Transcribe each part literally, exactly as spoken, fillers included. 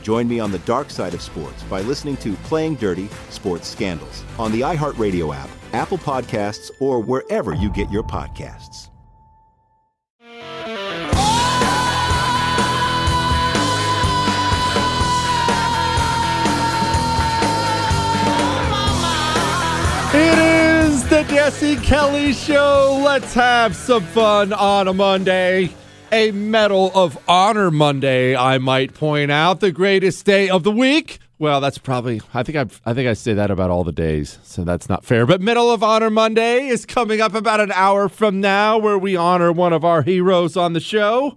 Join me on the dark side of sports by listening to Playing Dirty Sports Scandals on the iHeartRadio app, Apple Podcasts, or wherever you get your podcasts. It is the Jesse Kelly Show. Let's have some fun on a Monday. A Medal of Honor Monday, I might point out, the greatest day of the week. Well, that's probably, I think I I think I say that about all the days, so that's not fair. But Medal of Honor Monday is coming up about an hour from now, where we honor one of our heroes on the show.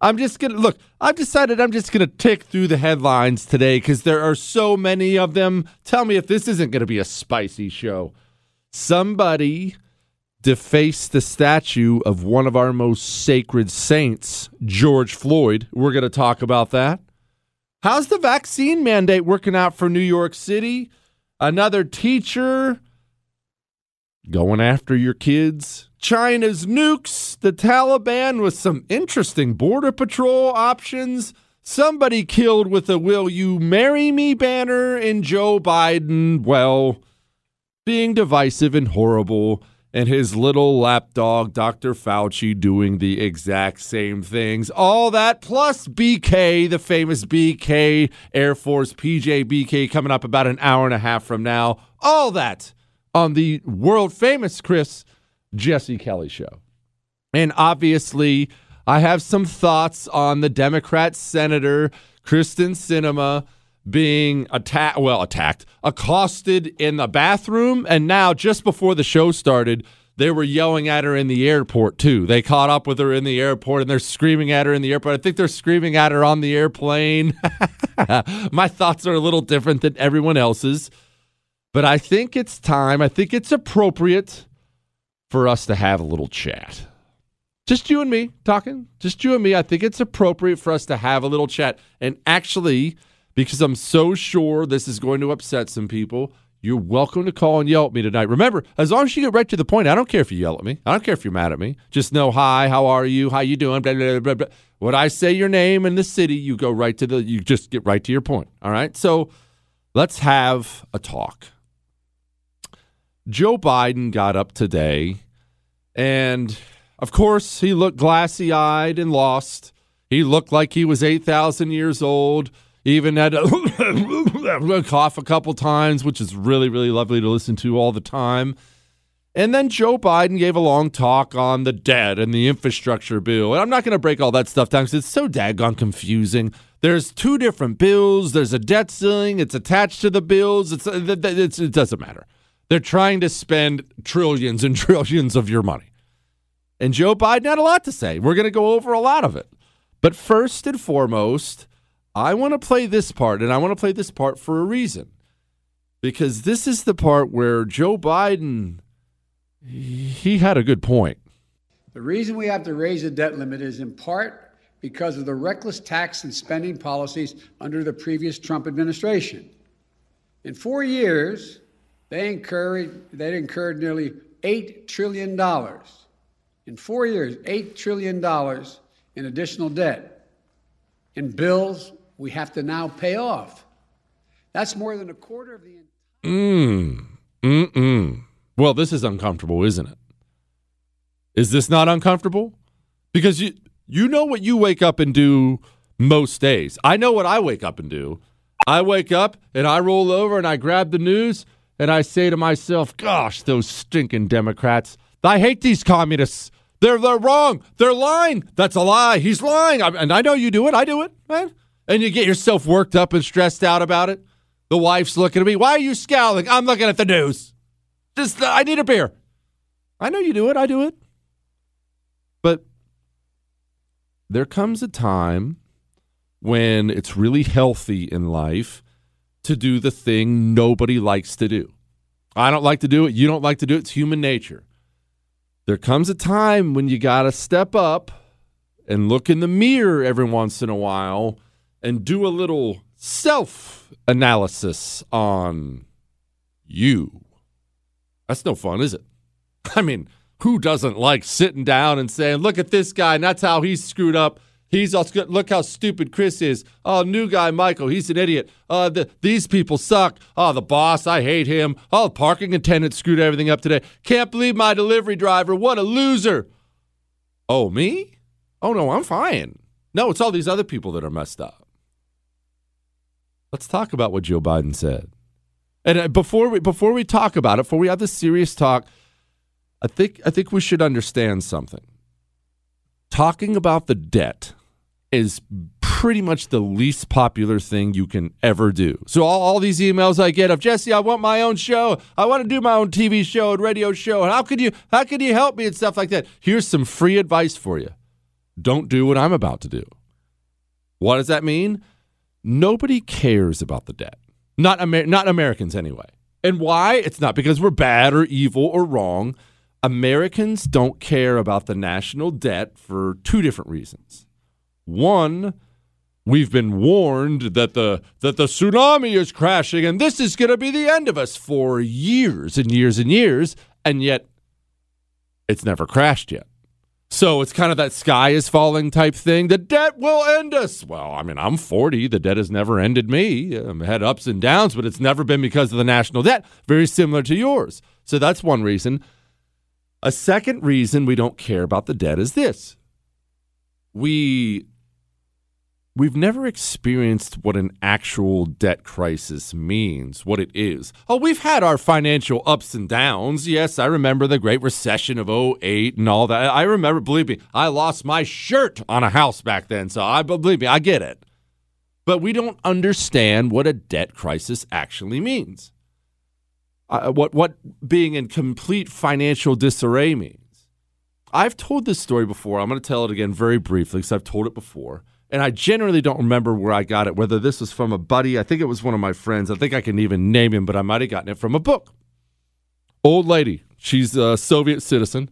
I'm just going to, look, I've decided I'm just going to tick through the headlines today because there are so many of them. Tell me if this isn't going to be a spicy show. Somebody defaced the statue of one of our most sacred saints, George Floyd. We're going to talk about that. How's the vaccine mandate working out for New York City? Another teacher going after your kids. China's nukes, the Taliban with some interesting border patrol options. Somebody killed with a "Will You Marry Me" banner, and Joe Biden, well, being divisive and horrible. And his little lapdog, Doctor Fauci, doing the exact same things. All that, plus B K, the famous B K, Air Force P J B K, coming up about an hour and a half from now. All that on the world-famous Chris Jesse Kelly Show. And obviously, I have some thoughts on the Democrat Senator Kyrsten Sinema being attacked, well, attacked, accosted in the bathroom. And now, just before the show started, they were yelling at her in the airport, too. They caught up with her in the airport, and they're screaming at her in the airport. I think they're screaming at her on the airplane. My thoughts are a little different than everyone else's. But I think it's time, I think it's appropriate for us to have a little chat. Just you and me talking. Just you and me. I think it's appropriate for us to have a little chat. And actually, because I'm so sure this is going to upset some people, you're welcome to call and yell at me tonight. Remember, as long as you get right to the point, I don't care if you yell at me. I don't care if you're mad at me. Just know, hi, how are you? How you doing? Blah, blah, blah, blah. When I say your name and the city, you go right to the, you just get right to your point. All right? So let's have a talk. Joe Biden got up today, and of course, he looked glassy-eyed and lost. He looked like he was eight thousand years old. Even had a cough a couple times, which is really, really lovely to listen to all the time. And then Joe Biden gave a long talk on the debt and the infrastructure bill. And I'm not going to break all that stuff down because it's so daggone confusing. There's two different bills. There's a debt ceiling. It's attached to the bills. It's, it's it doesn't matter. They're trying to spend trillions and trillions of your money. And Joe Biden had a lot to say. We're going to go over a lot of it. But first and foremost, I want to play this part, and I want to play this part for a reason, because this is the part where Joe Biden, he had a good point. The reason we have to raise the debt limit is in part because of the reckless tax and spending policies under the previous Trump administration. In four years, They incurred, they incurred nearly eight trillion dollars in four years, eight trillion dollars in additional debt, in bills we have to now pay off. That's more than a quarter of the entire. Mm. Mm-mm. Well, this is uncomfortable, isn't it? Is this not uncomfortable? Because you you know what you wake up and do most days. I know what I wake up and do. I wake up and I roll over and I grab the news and I say to myself, gosh, those stinking Democrats. I hate these communists. They're, they're wrong. They're lying. That's a lie. He's lying. I, and I know you do it. I do it, man. And you get yourself worked up and stressed out about it. The wife's looking at me. Why are you scowling? I'm looking at the news. Just, I need a beer. I know you do it. I do it. But there comes a time when it's really healthy in life to do the thing nobody likes to do. I don't like to do it. You don't like to do it. It's human nature. There comes a time when you got to step up and look in the mirror every once in a while and do a little self-analysis on you. That's no fun, is it? I mean, who doesn't like sitting down and saying, look at this guy, and that's how he's screwed up. He's all screwed. Look how stupid Chris is. Oh, new guy, Michael, he's an idiot. Uh, the, these people suck. Oh, the boss, I hate him. Oh, the parking attendant screwed everything up today. Can't believe my delivery driver. What a loser. Oh, me? Oh, no, I'm fine. No, it's all these other people that are messed up. Let's talk about what Joe Biden said. And before we before we talk about it, before we have this serious talk, I think I think we should understand something. Talking about the debt is pretty much the least popular thing you can ever do. So all, all these emails I get of, Jesse, I want my own show. I want to do my own T V show and radio show. And how could you how could you help me and stuff like that? Here's some free advice for you. Don't do what I'm about to do. What does that mean? Nobody cares about the debt. Not Amer- not Americans anyway. And why? It's not because we're bad or evil or wrong. Americans don't care about the national debt for two different reasons. One, we've been warned that the that the tsunami is crashing and this is going to be the end of us for years and years and years, and yet it's never crashed yet. So it's kind of that sky is falling type thing. The debt will end us. Well, I mean, I'm forty. The debt has never ended me. I've had ups and downs, but it's never been because of the national debt. Very similar to yours. So that's one reason. A second reason we don't care about the debt is this. We, we've never experienced what an actual debt crisis means, what it is. Oh, we've had our financial ups and downs. Yes, I remember the Great Recession of oh eight and all that. I remember, believe me, I lost my shirt on a house back then, so I believe me, I get it. But we don't understand what a debt crisis actually means, uh, what, what being in complete financial disarray means. I've told this story before. I'm going to tell it again very briefly because I've told it before. And I generally don't remember where I got it, whether this was from a buddy. I think it was one of my friends. I think I can even name him, but I might have gotten it from a book. Old lady. She's a Soviet citizen.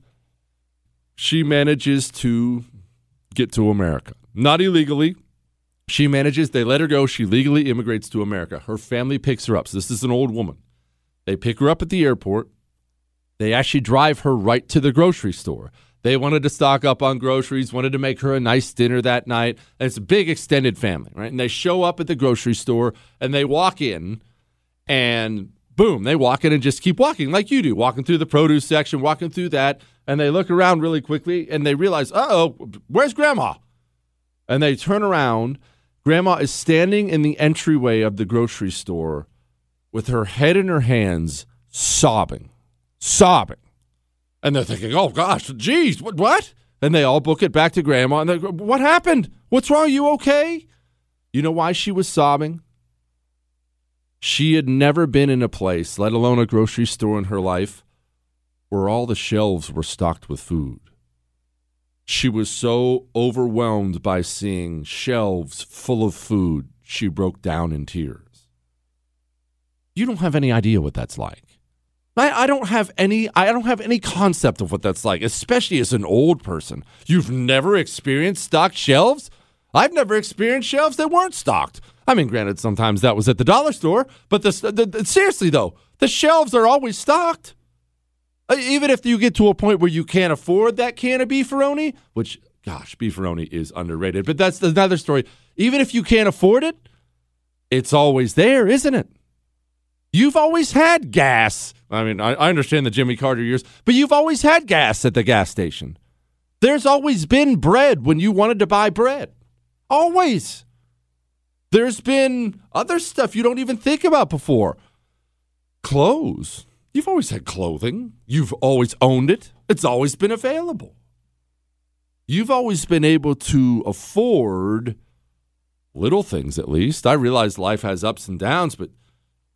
She manages to get to America. Not illegally. She manages. They let her go. She legally immigrates to America. Her family picks her up. So this is an old woman. They pick her up at the airport. They actually drive her right to the grocery store. They wanted to stock up on groceries, wanted to make her a nice dinner that night. And it's a big extended family, right? And they show up at the grocery store, and they walk in, and boom, they walk in and just keep walking like you do, walking through the produce section, walking through that, and they look around really quickly, and they realize, uh-oh, where's Grandma? And they turn around. Grandma is standing in the entryway of the grocery store with her head in her hands, sobbing, sobbing. And they're thinking, oh, gosh, geez, what? what? And they all book it back to Grandma. And they go, what happened? What's wrong? Are you okay? You know why she was sobbing? She had never been in a place, let alone a grocery store in her life, where all the shelves were stocked with food. She was so overwhelmed by seeing shelves full of food, she broke down in tears. You don't have any idea what that's like. I, I don't have any I don't have any concept of what that's like, especially as an old person. You've never experienced stocked shelves? I've never experienced shelves that weren't stocked. I mean, granted, sometimes that was at the dollar store, but the, the, the, seriously, though, The shelves are always stocked. Even if you get to a point where you can't afford that can of beefaroni, which, gosh, beefaroni is underrated, but that's another story. Even if you can't afford it, it's always there, isn't it? You've always had gas. I mean, I, I understand the Jimmy Carter years, but you've always had gas at the gas station. There's always been bread when you wanted to buy bread. Always. There's been other stuff you don't even think about before. Clothes. You've always had clothing. You've always owned it. It's always been available. You've always been able to afford little things, at least. I realize life has ups and downs, but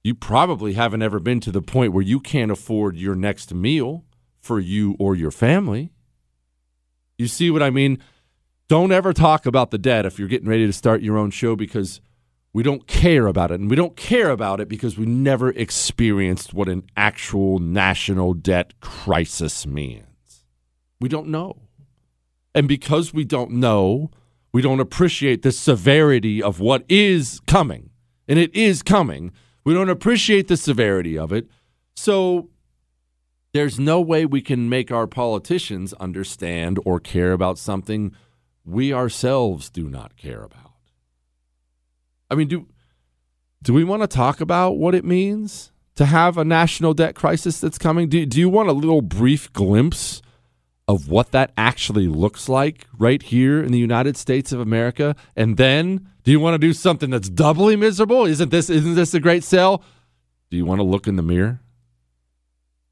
you probably haven't ever been to the point where you can't afford your next meal for you or your family. You see what I mean? Don't ever talk about the debt if you're getting ready to start your own show, because we don't care about it, and we don't care about it because we never experienced what an actual national debt crisis means. We don't know. And because we don't know, we don't appreciate the severity of what is coming. And it is coming. We don't appreciate the severity of it. So there's no way we can make our politicians understand or care about something we ourselves do not care about. I mean, do do we want to talk about what it means to have a national debt crisis that's coming? Do, do you want a little brief glimpse of what that actually looks like right here in the United States of America? And then do you want to do something that's doubly miserable? Isn't this isn't this a great sell? Do you want to look in the mirror?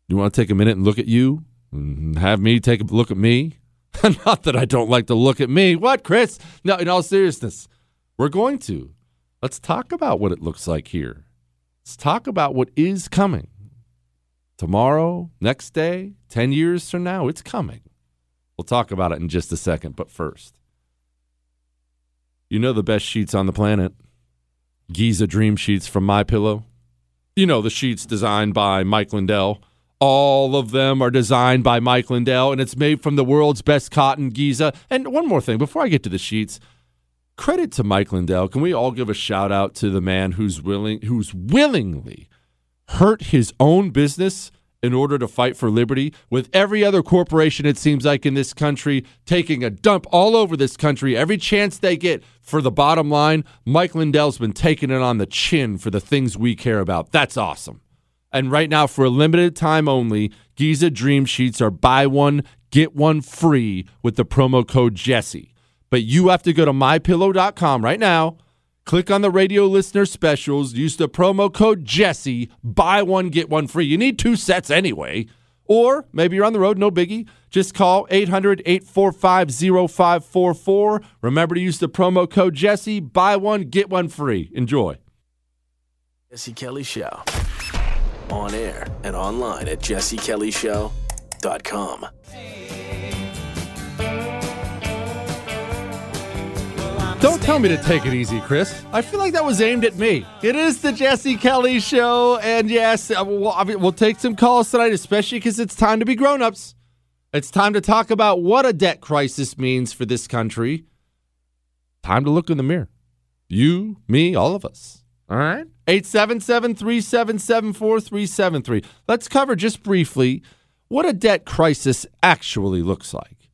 Do you want to take a minute and look at you? And have me take a look at me? Not that I don't like to look at me. What, Chris? No, in all seriousness, we're going to. Let's talk about what it looks like here. Let's talk about what is coming. Tomorrow, next day, ten years from now, it's coming. We'll talk about it in just a second, but first. You know the best sheets on the planet. Giza Dream Sheets from My Pillow. You know the sheets designed by Mike Lindell. All of them are designed by Mike Lindell, and it's made from the world's best cotton, Giza. And one more thing, before I get to the sheets, credit to Mike Lindell. Can we all give a shout out to the man who's willing, who's willingly hurt his own business in order to fight for liberty, with every other corporation, it seems like, in this country taking a dump all over this country every chance they get for the bottom line? Mike Lindell's been taking it on the chin for the things we care about. That's awesome. And right now, for a limited time only, Giza Dream Sheets are buy one, get one free with the promo code Jesse. But you have to go to my pillow dot com right now, click on the radio listener specials, use the promo code Jesse, buy one, get one free. You need two sets anyway. Or maybe you're on the road, no biggie. Just call eight hundred, eight four five, oh five four four. Remember to use the promo code Jesse, buy one, get one free. Enjoy. Jesse Kelly Show. On air and online at jesse kelly show dot com. Don't tell me to take it easy, Chris. I feel like that was aimed at me. It is the Jesse Kelly Show, and yes, we'll, we'll take some calls tonight, especially because it's time to be grown-ups. It's time to talk about what a debt crisis means for this country. Time to look in the mirror. You, me, all of us. All right? eight seven seven, three seven seven, four three seven three. Let's cover just briefly what a debt crisis actually looks like.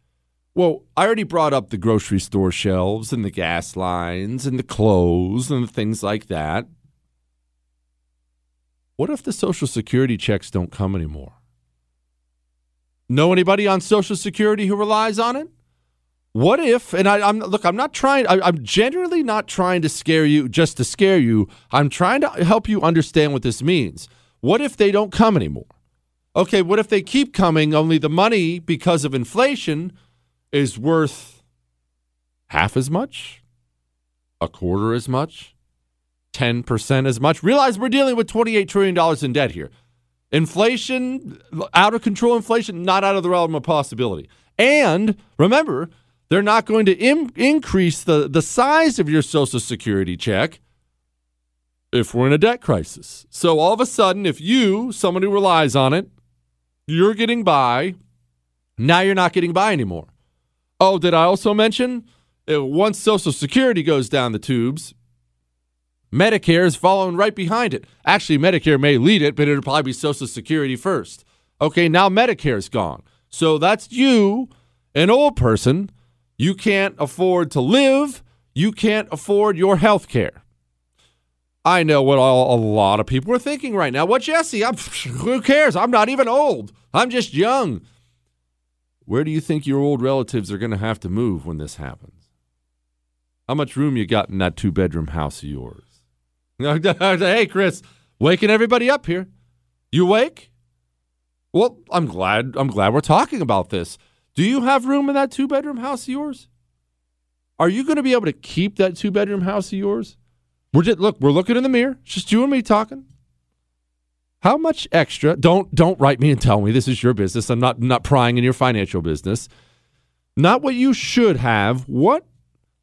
Well, I already brought up the grocery store shelves and the gas lines and the clothes and the things like that. What if the Social Security checks don't come anymore? Know anybody on Social Security who relies on it? What if, and I, I'm look, I'm not trying, I, I'm generally not trying to scare you just to scare you. I'm trying to help you understand what this means. What if they don't come anymore? Okay, what if they keep coming, only the money, because of inflation, is worth half as much, a quarter as much, ten percent as much? Realize we're dealing with twenty-eight trillion dollars in debt here. Inflation, out of control inflation, not out of the realm of possibility. And remember, they're not going to im- increase the, the size of your Social Security check if we're in a debt crisis. So all of a sudden, if you, someone who relies on it, you're getting by, now you're not getting by anymore. Oh, did I also mention, once Social Security goes down the tubes, Medicare is following right behind it. Actually, Medicare may lead it, but it'll probably be Social Security first. Okay, now Medicare's gone. So that's you, an old person. You can't afford to live. You can't afford your health care. I know what all, a lot of people are thinking right now. What, Jesse? I'm, who cares? I'm not even old. I'm just young. Where do you think your old relatives are going to have to move when this happens? How much room you got in that two-bedroom house of yours? Hey, Chris, waking everybody up here. You awake? Well, I'm glad I'm glad we're talking about this. Do you have room in that two-bedroom house of yours? Are you going to be able to keep that two-bedroom house of yours? We're just, look, we're looking in the mirror. It's just you and me talking. How much extra? Don't don't write me and tell me this is your business. I'm not not prying in your financial business. Not what you should have. What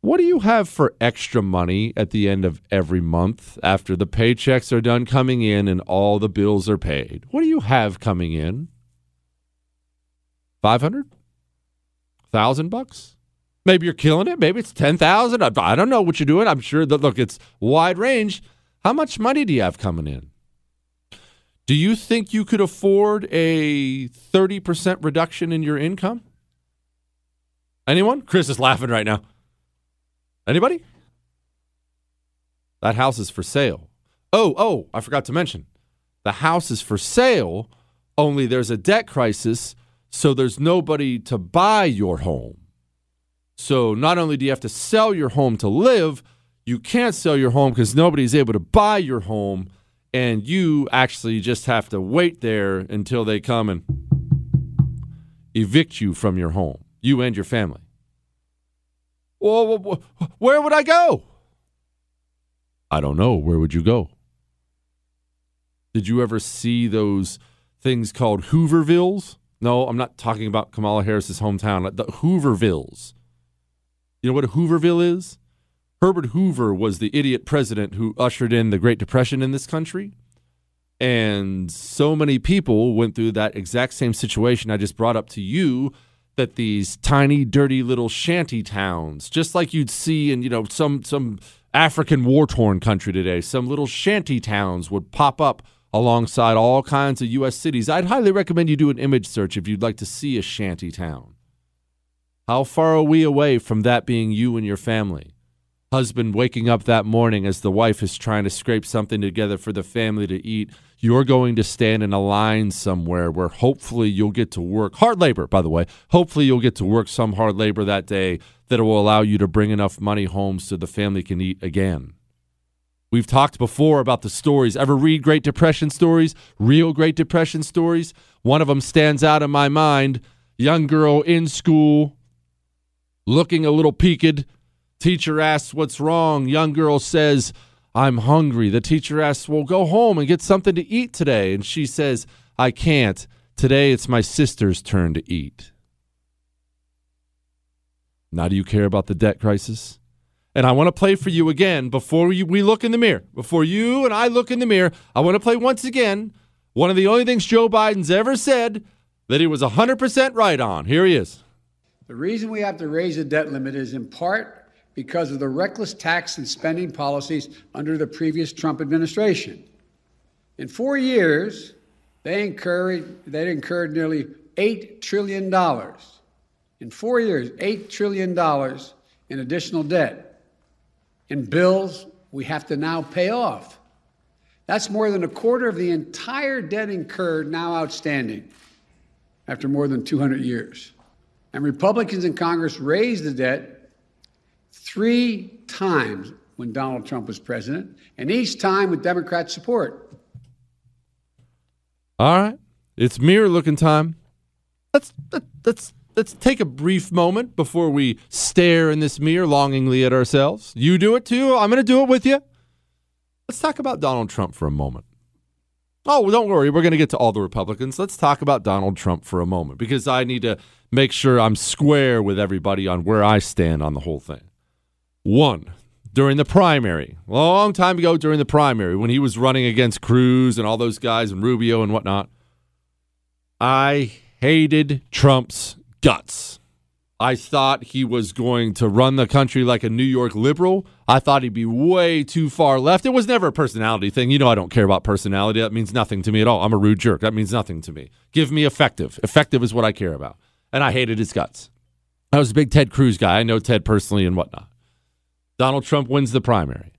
what do you have for extra money at the end of every month after the paychecks are done coming in and all the bills are paid? What do you have coming in? five hundred dollars? one thousand bucks? Maybe you're killing it. Maybe it's ten thousand dollars. I don't know what you're doing. I'm sure that, look, it's wide range. How much money do you have coming in? Do you think you could afford a thirty percent reduction in your income? Anyone? Chris is laughing right now. Anybody? That house is for sale. Oh, oh, I forgot to mention. The house is for sale, only there's a debt crisis, so there's nobody to buy your home. So not only do you have to sell your home to live, you can't sell your home because nobody's able to buy your home, and you actually just have to wait there until they come and evict you from your home, you and your family. Well, where would I go? I don't know. Where would you go? Did you ever see those things called Hoovervilles? No, I'm not talking about Kamala Harris's hometown. The Hoovervilles. You know what a Hooverville is? Herbert Hoover was the idiot president who ushered in the Great Depression in this country. And so many people went through that exact same situation I just brought up to you, that these tiny, dirty little shanty towns, just like you'd see in, you know, some, some African war-torn country today, some little shanty towns would pop up alongside all kinds of U S cities. I'd highly recommend you do an image search if you'd like to see a shanty town. How far are we away from that being you and your family? Husband waking up that morning as the wife is trying to scrape something together for the family to eat. You're going to stand in a line somewhere where hopefully you'll get to work. Hard labor, by the way. Hopefully you'll get to work some hard labor that day that will allow you to bring enough money home so the family can eat again. We've talked before about the stories. Ever read Great Depression stories? Real Great Depression stories? One of them stands out in my mind. Young girl in school, looking a little peaked. Teacher asks, what's wrong? Young girl says, I'm hungry. The teacher asks, well, go home and get something to eat today. And she says, I can't. Today it's my sister's turn to eat. Now do you care about the debt crisis? And I want to play for you again before we look in the mirror. Before you and I look in the mirror, I want to play once again one of the only things Joe Biden's ever said that he was one hundred percent right on. Here he is. The reason we have to raise the debt limit is in part because of the reckless tax and spending policies under the previous Trump administration. In four years, they incurred, they incurred nearly eight trillion dollars. In four years, eight trillion dollars in additional debt. And bills we have to now pay off. That's more than a quarter of the entire debt incurred now outstanding after more than two hundred years. And Republicans in Congress raised the debt three times when Donald Trump was president, and each time with Democrat support. All right. It's mirror-looking time. Let's, let's, let's take a brief moment before we stare in this mirror longingly at ourselves. You do it too. I'm going to do it with you. Let's talk about Donald Trump for a moment. Oh, well, don't worry. We're going to get to all the Republicans. Let's talk about Donald Trump for a moment, because I need to make sure I'm square with everybody on where I stand on the whole thing. One, during the primary, long time ago during the primary, when he was running against Cruz and all those guys and Rubio and whatnot, I hated Trump's guts. I thought he was going to run the country like a New York liberal. I thought he'd be way too far left. It was never a personality thing. You know, I don't care about personality. That means nothing to me at all. I'm a rude jerk. That means nothing to me. Give me effective. Effective is what I care about. And I hated his guts. I was a big Ted Cruz guy. I know Ted personally and whatnot. Donald Trump wins the primary.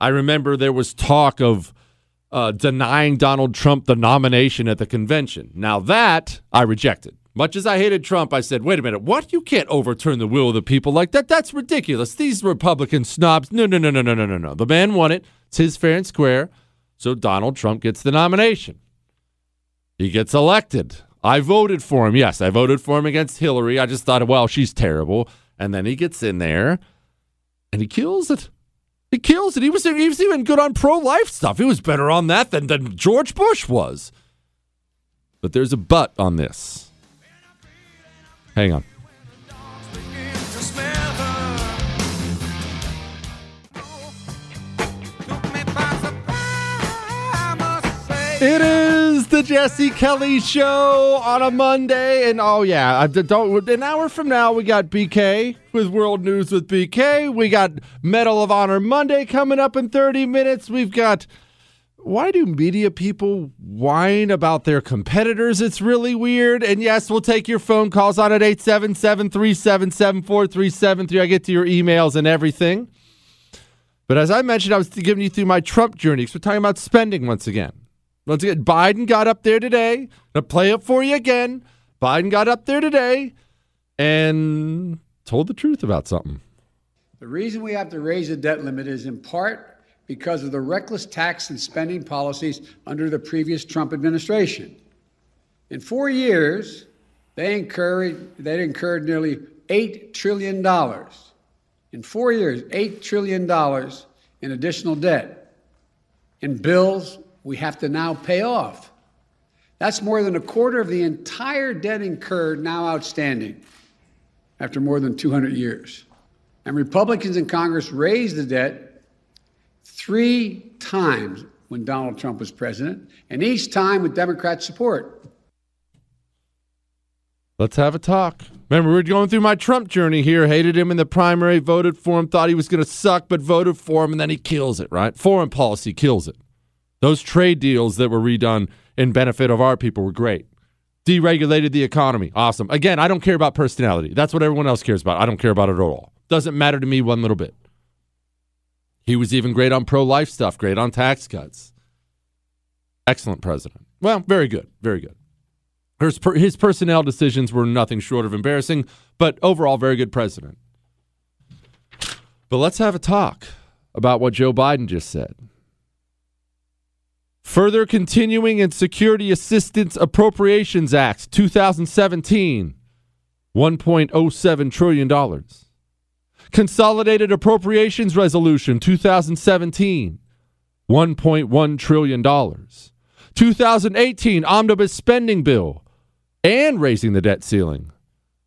I remember there was talk of uh, denying Donald Trump the nomination at the convention. Now that I rejected. Much as I hated Trump, I said, wait a minute, what? You can't overturn the will of the people like that. That's ridiculous. These Republican snobs. No, no, no, no, no, no, no, no. The man won it. It's his fair and square. So Donald Trump gets the nomination. He gets elected. I voted for him. Yes, I voted for him against Hillary. I just thought, well, she's terrible. And then he gets in there and he kills it. He kills it. He was, he was even good on pro-life stuff. He was better on that than, than George Bush was. But there's a but on this. Hang on. It is the Jesse Kelly Show on a Monday. And oh, yeah, I don't, an hour from now, we got B K with World News with B K. We got Medal of Honor Monday coming up in thirty minutes. We've got... Why do media people whine about their competitors? It's really weird. And yes, we'll take your phone calls on at eight seven seven, three seven seven, four three seven three. I get to your emails and everything. But as I mentioned, I was giving you through my Trump journey because we're talking about spending once again. Once again, Biden got up there today. I'll play it for you again. Biden got up there today and told the truth about something. The reason we have to raise the debt limit is in part because of the reckless tax and spending policies under the previous Trump administration. In four years, they incurred, they incurred nearly eight trillion dollars. In four years, eight trillion dollars in additional debt. In bills we have to now pay off. That's more than a quarter of the entire debt incurred now outstanding after more than two hundred years. And Republicans in Congress raised the debt three times when Donald Trump was president, and each time with Democrat support. Let's have a talk. Remember, we were going through my Trump journey here. Hated him in the primary, voted for him, thought he was going to suck, but voted for him, and then he kills it, right? Foreign policy kills it. Those trade deals that were redone in benefit of our people were great. Deregulated the economy. Awesome. Again, I don't care about personality. That's what everyone else cares about. I don't care about it at all. Doesn't matter to me one little bit. He was even great on pro-life stuff, great on tax cuts. Excellent president. Well, very good, very good. His, per- his personnel decisions were nothing short of embarrassing, but overall, very good president. But let's have a talk about what Joe Biden just said. Further continuing in Security Assistance Appropriations Act two thousand seventeen, one point oh seven trillion dollars. Consolidated Appropriations Resolution two thousand seventeen, one point one trillion dollars. two thousand eighteen Omnibus Spending Bill and raising the debt ceiling,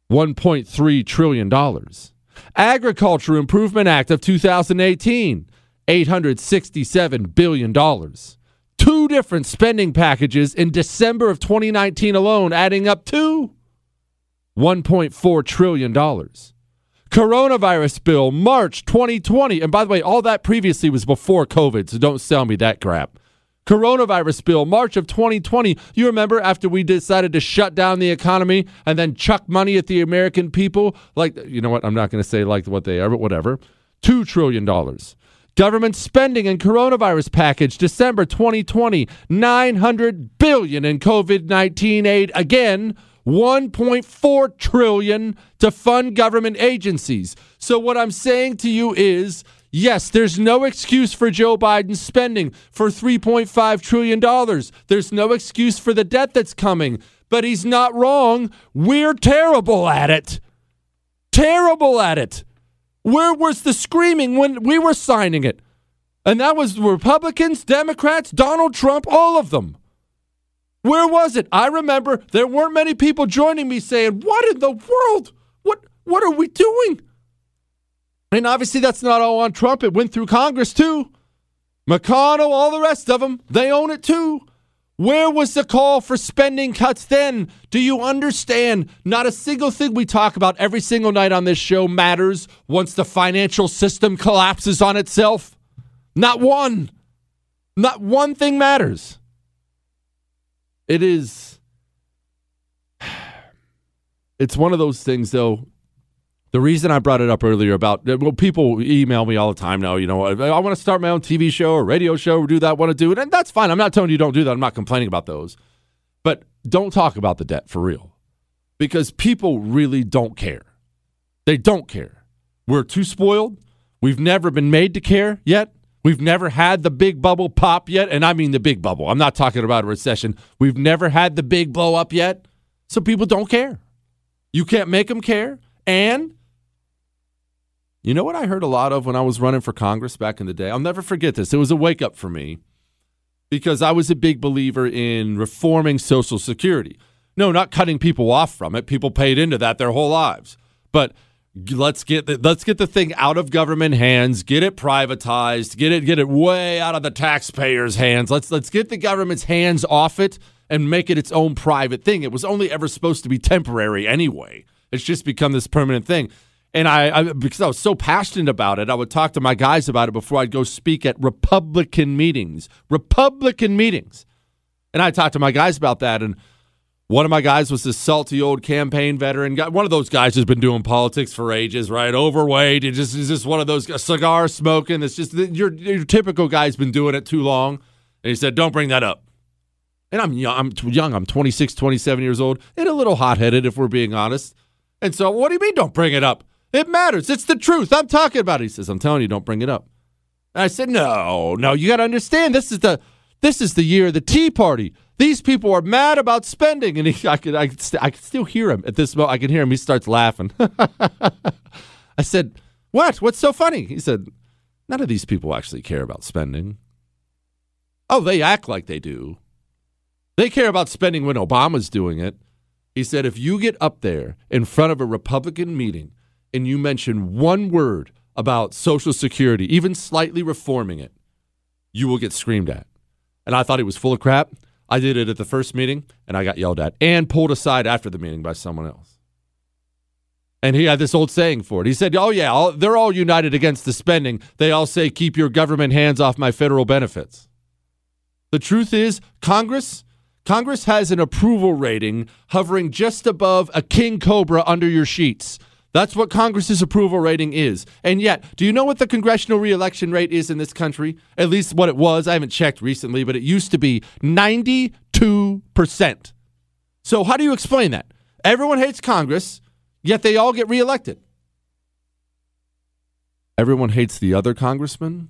one point three trillion dollars. Agriculture Improvement Act of two thousand eighteen, eight hundred sixty-seven billion dollars. Two different spending packages in December of twenty nineteen alone, adding up to one point four trillion dollars. Coronavirus bill, March twenty twenty. And by the way, all that previously was before COVID, so don't sell me that crap. Coronavirus bill, March of twenty twenty. You remember after we decided to shut down the economy and then chuck money at the American people? Like, you know what? I'm not going to say like what they are, but whatever. two trillion dollars. Government spending and coronavirus package, December twenty twenty. nine hundred billion dollars in COVID nineteen aid again. one point four trillion dollars to fund government agencies. So what I'm saying to you is, yes, there's no excuse for Joe Biden's spending for three point five trillion dollars. There's no excuse for the debt that's coming. But he's not wrong. We're terrible at it. Terrible at it. Where was the screaming when we were signing it? And that was Republicans, Democrats, Donald Trump, all of them. Where was it? I remember there weren't many people joining me saying, what in the world? What what are we doing? And obviously that's not all on Trump. It went through Congress too. McConnell, all the rest of them, they own it too. Where was the call for spending cuts then? Do you understand? Not a single thing we talk about every single night on this show matters once the financial system collapses on itself. Not one. Not one thing matters. It is. It's one of those things, though. The reason I brought it up earlier about, well, people email me all the time now, you know, I, I want to start my own T V show or radio show or do that, want to do it. And that's fine. I'm not telling you don't do that. I'm not complaining about those. But don't talk about the debt for real, because people really don't care. They don't care. We're too spoiled. We've never been made to care yet. We've never had the big bubble pop yet. And I mean the big bubble. I'm not talking about a recession. We've never had the big blow up yet. So people don't care. You can't make them care. And you know what I heard a lot of when I was running for Congress back in the day? I'll never forget this. It was a wake-up for me, because I was a big believer in reforming Social Security. No, not cutting people off from it. People paid into that their whole lives. But let's get the, let's get the thing out of government hands, get it privatized, get it get it way out of the taxpayers' hands. Let's let's get the government's hands off it and make it its own private thing. It was only ever supposed to be temporary anyway. It's just become this permanent thing. And I, I, because I was so passionate about it, I would talk to my guys about it before I'd go speak at Republican meetings. Republican meetings. And I talked to my guys about that. And one of my guys was this salty old campaign veteran guy. One of those guys who's been doing politics for ages, right? Overweight. It's just, it's just one of those cigar smoking. It's just your, your typical guy's been doing it too long. And he said, don't bring that up. And I'm young. I'm too young. I'm twenty-six, twenty-seven years old, and a little hot-headed, if we're being honest. And so, what do you mean don't bring it up? It matters. It's the truth. I'm talking about it. He says, I'm telling you, don't bring it up. And I said, no, no, you got to understand. This is the this is the year of the Tea Party. These people are mad about spending. And he, I could I could, st- I could still hear him at this moment. I can hear him. He starts laughing. I said, what? What's so funny? He said, none of these people actually care about spending. Oh, they act like they do. They care about spending when Obama's doing it. He said, if you get up there in front of a Republican meeting and you mention one word about Social Security, even slightly reforming it, you will get screamed at. And I thought he was full of crap. I did it at the first meeting, and I got yelled at and pulled aside after the meeting by someone else. And he had this old saying for it. He said, oh, yeah, all, they're all united against the spending. They all say, keep your government hands off my federal benefits. The truth is, Congress, Congress has an approval rating hovering just above a king cobra under your sheets. That's what Congress's approval rating is. And yet, do you know what the congressional reelection rate is in this country? At least what it was. I haven't checked recently, but it used to be ninety-two percent. So how do you explain that? Everyone hates Congress, yet they all get reelected. Everyone hates the other congressman.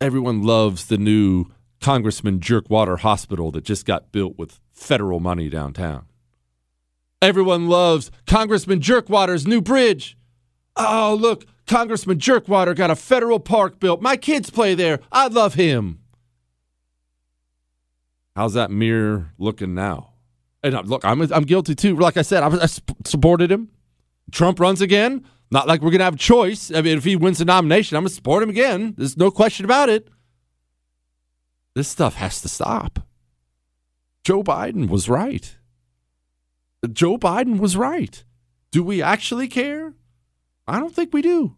Everyone loves the new Congressman Jerkwater Hospital that just got built with federal money downtown. Everyone loves Congressman Jerkwater's new bridge. Oh, look, Congressman Jerkwater got a federal park built. My kids play there. I love him. How's that mirror looking now? And look, I'm I'm guilty too. Like I said, I, I supported him. Trump runs again. Not like we're going to have a choice. I mean, if he wins the nomination, I'm going to support him again. There's no question about it. This stuff has to stop. Joe Biden was right. Joe Biden was right. Do we actually care? I don't think we do.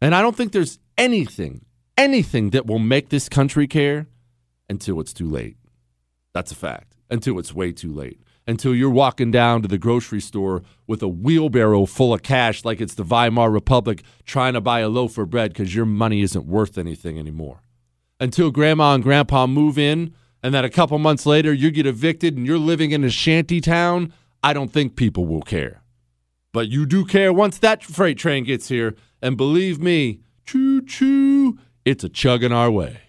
And I don't think there's anything, anything that will make this country care until it's too late. That's a fact. Until it's way too late. Until you're walking down to the grocery store with a wheelbarrow full of cash like it's the Weimar Republic trying to buy a loaf of bread because your money isn't worth anything anymore. Until grandma and grandpa move in and then a couple months later you get evicted and you're living in a shanty town, I don't think people will care. But you do care once that freight train gets here. And believe me, choo-choo, it's a chugging our way.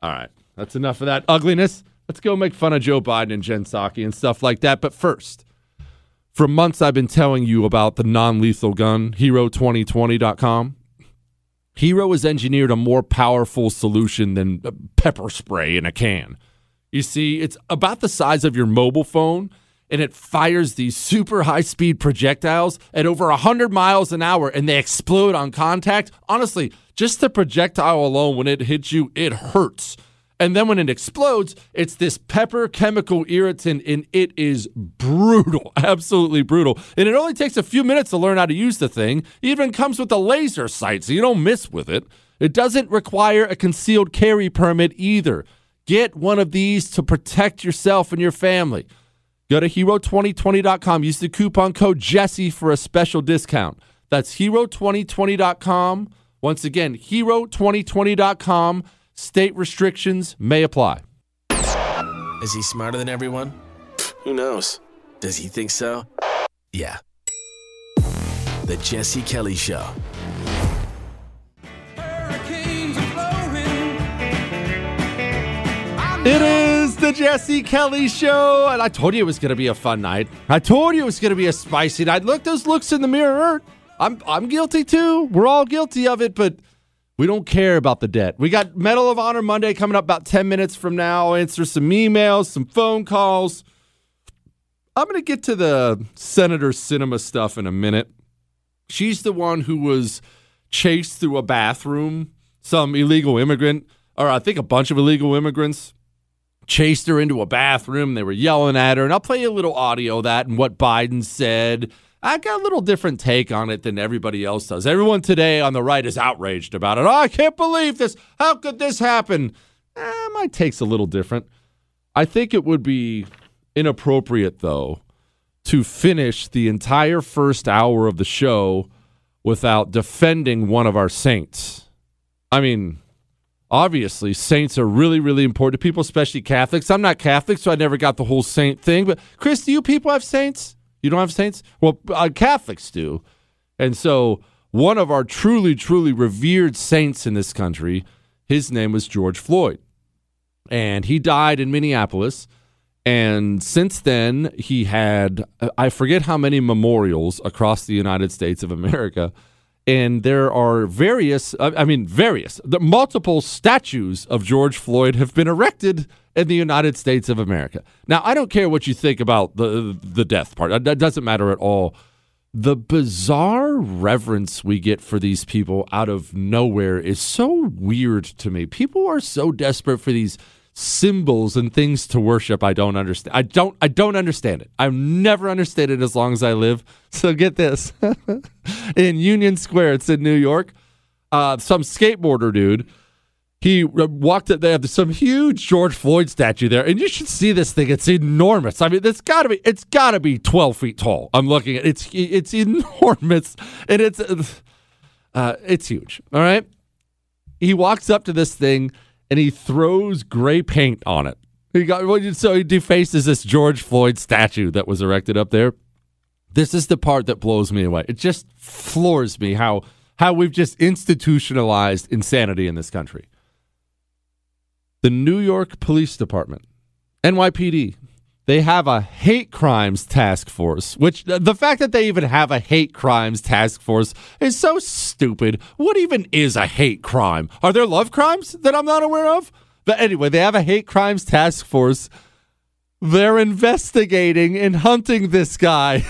All right, that's enough of that ugliness. Let's go make fun of Joe Biden and Jen Psaki and stuff like that. But first, for months I've been telling you about the non-lethal gun, Hero twenty twenty dot com. Hero has engineered a more powerful solution than pepper spray in a can. You see, it's about the size of your mobile phone, and it fires these super high-speed projectiles at over one hundred miles an hour, and they explode on contact. Honestly, just the projectile alone, when it hits you, it hurts. And then when it explodes, it's this pepper chemical irritant, and it is brutal, absolutely brutal. And it only takes a few minutes to learn how to use the thing. It even comes with a laser sight, so you don't miss with it. It doesn't require a concealed carry permit either. Get one of these to protect yourself and your family. Go to hero twenty twenty dot com. Use the coupon code Jesse for a special discount. That's hero twenty twenty dot com. Once again, hero twenty twenty dot com. State restrictions may apply. Is he smarter than everyone? Who knows? Does he think so? Yeah. The Jesse Kelly Show. It is the Jesse Kelly Show, and I told you it was going to be a fun night. I told you it was going to be a spicy night. Look, those looks in the mirror. I'm I'm guilty too. We're all guilty of it, but we don't care about the debt. We got Medal of Honor Monday coming up about ten minutes from now. I'll answer some emails, some phone calls. I'm going to get to the Senator Sinema stuff in a minute. She's the one who was chased through a bathroom. Some illegal immigrant, or I think a bunch of illegal immigrants, chased her into a bathroom. They were yelling at her. And I'll play you a little audio of that and what Biden said. I got a little different take on it than everybody else does. Everyone today on the right is outraged about it. Oh, I can't believe this. How could this happen? Eh, my take's a little different. I think it would be inappropriate, though, to finish the entire first hour of the show without defending one of our saints. I mean, obviously, saints are really, really important to people, especially Catholics. I'm not Catholic, so I never got the whole saint thing. But, Chris, do you people have saints? You don't have saints? Well, uh, Catholics do. And so one of our truly, truly revered saints in this country, his name was George Floyd. And he died in Minneapolis. And since then, he had, I forget how many memorials across the United States of America. And there are various, I mean, various, the multiple statues of George Floyd have been erected in the United States of America. Now, I don't care what you think about the the death part. That doesn't matter at all. The bizarre reverence we get for these people out of nowhere is so weird to me. People are so desperate for these symbols and things to worship. I don't understand. I don't, I don't understand it. I've never understood it as long as I live. So get this. In Union Square, it's in New York, uh, some skateboarder dude, he walked up, they have some huge George Floyd statue there, and you should see this thing. It's enormous. I mean, it's got to be, it's got to be twelve feet tall. I'm looking at it. It's, it's enormous, and it's, uh, it's huge. All right. He walks up to this thing, and he throws gray paint on it. He got, so he defaces this George Floyd statue that was erected up there. This is the part that blows me away. It just floors me how how we've just institutionalized insanity in this country. The New York Police Department, N Y P D, they have a hate crimes task force, which the fact that they even have a hate crimes task force is so stupid. What even is a hate crime? Are there love crimes that I'm not aware of? But anyway, they have a hate crimes task force. They're investigating and hunting this guy.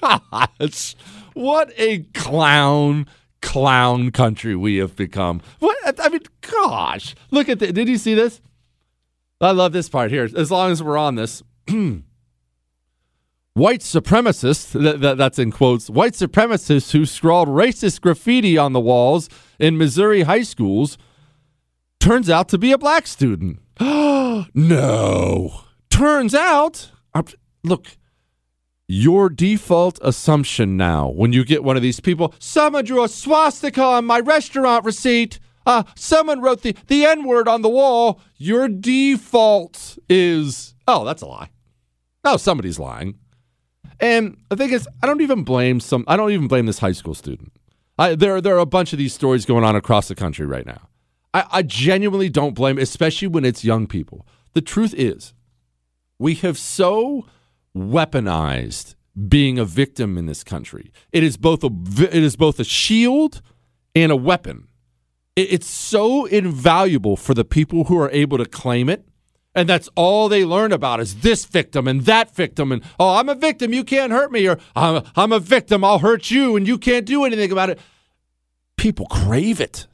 Gosh, what a clown, clown country we have become. What? I mean, gosh, look at this. Did you see this? I love this part here. As long as we're on this, white supremacists, th- th- that's in quotes, white supremacists who scrawled racist graffiti on the walls in Missouri high schools turns out to be a black student. No. Turns out, I'm, look, your default assumption now when you get one of these people, someone drew a swastika on my restaurant receipt. Uh, someone wrote the, the N-word on the wall. Your default is, oh, that's a lie. Oh, somebody's lying. And the thing is, I don't even blame some, I don't even blame this high school student. I, there, there are a bunch of these stories going on across the country right now. I, I genuinely don't blame, especially when it's young people. The truth is, we have so weaponized being a victim in this country. It is both a, it is both a shield and a weapon. It's so invaluable for the people who are able to claim it, and that's all they learn about is this victim and that victim, and, oh, I'm a victim, you can't hurt me, or I'm a, I'm a victim, I'll hurt you, and you can't do anything about it. People crave it.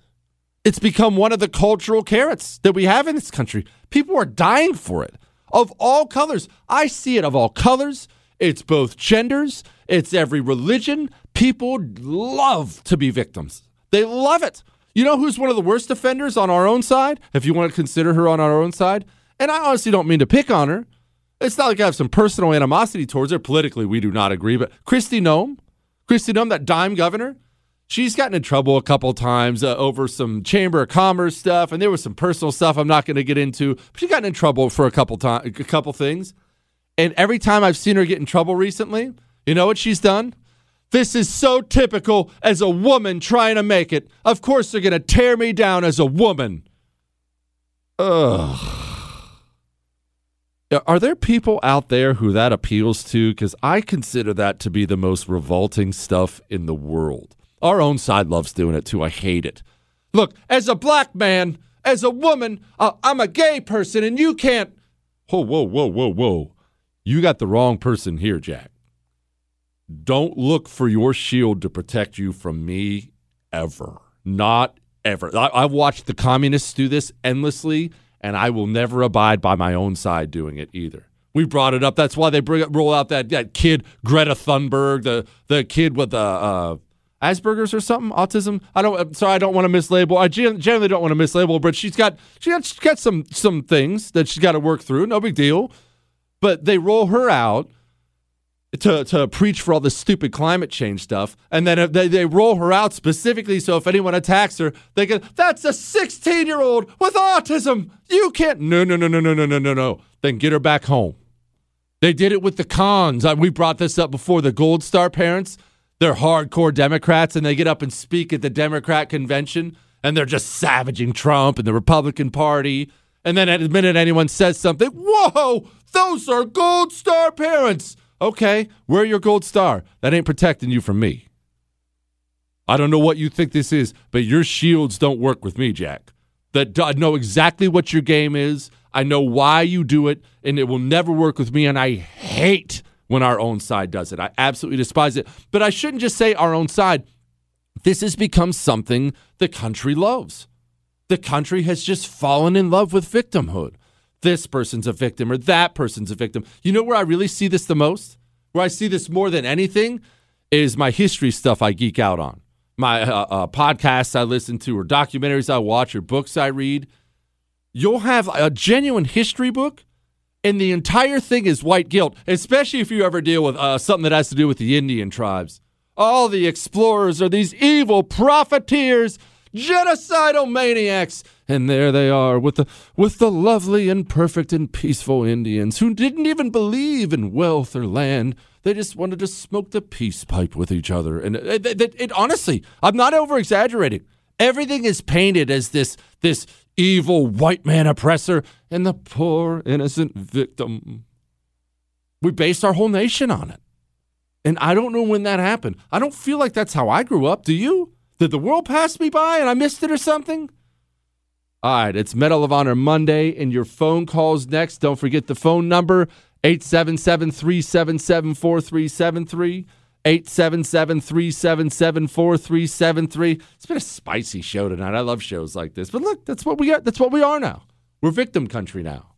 It's become one of the cultural carrots that we have in this country. People are dying for it of all colors. I see it of all colors. It's both genders. It's every religion. People love to be victims. They love it. You know who's one of the worst offenders on our own side, if you want to consider her on our own side? And I honestly don't mean to pick on her. It's not like I have some personal animosity towards her. Politically, we do not agree. But Kristi Noem, Kristi Noem, that dime governor, she's gotten in trouble a couple times uh, over some Chamber of Commerce stuff, and there was some personal stuff I'm not going to get into. But she's gotten in trouble for a couple time, a couple things. And every time I've seen her get in trouble recently, you know what she's done? This is so typical as a woman trying to make it. Of course they're going to tear me down as a woman. Ugh. Are there people out there who that appeals to? Because I consider that to be the most revolting stuff in the world. Our own side loves doing it too. I hate it. Look, as a black man, as a woman, uh, I'm a gay person and you can't. Whoa, whoa, whoa, whoa, whoa. You got the wrong person here, Jack. Don't look for your shield to protect you from me ever. Not ever. I, I've watched the communists do this endlessly, and I will never abide by my own side doing it either. We brought it up. That's why they bring up, roll out that, that kid, Greta Thunberg, the, the kid with the uh, Asperger's or something, autism. I don't. I'm sorry, I don't want to mislabel. I generally don't want to mislabel, but she's got she got, she's got some some things that she's got to work through. No big deal. But they roll her out to to preach for all this stupid climate change stuff, and then they, they roll her out specifically so if anyone attacks her, they go, that's a sixteen-year-old with autism. You can't. No, no, no, no, no, no, no, no, no. Then get her back home. They did it with the cons. I, we brought this up before. The Gold Star parents, they're hardcore Democrats, and they get up and speak at the Democrat convention, and they're just savaging Trump and the Republican Party. And then at the minute anyone says something, whoa, those are Gold Star parents. Okay, where are your gold star? That ain't protecting you from me. I don't know what you think this is, but your shields don't work with me, Jack. That I know exactly what your game is. I know why you do it, and it will never work with me, and I hate when our own side does it. I absolutely despise it. But I shouldn't just say our own side. This has become something the country loves. The country has just fallen in love with victimhood. This person's a victim or that person's a victim. You know where I really see this the most? Where I see this more than anything is my history stuff I geek out on. My uh, uh, podcasts I listen to or documentaries I watch or books I read. You'll have a genuine history book and the entire thing is white guilt, especially if you ever deal with uh, something that has to do with the Indian tribes. All the explorers are these evil profiteers, genocidal maniacs. And there they are with the with the lovely and perfect and peaceful Indians who didn't even believe in wealth or land. They just wanted to smoke the peace pipe with each other. And it, it, it, it, honestly, I'm not over-exaggerating. Everything is painted as this, this evil white man oppressor and the poor innocent victim. We based our whole nation on it. And I don't know when that happened. I don't feel like that's how I grew up. Do you? Did the world pass me by and I missed it or something? All right, it's Medal of Honor Monday, and your phone calls next. Don't forget the phone number, eight seven seven, three seven seven, four three seven three, eight seven seven, three seven seven, four three seven three. It's been a spicy show tonight. I love shows like this. But look, that's what we are, that's what we are now. We're victim country now.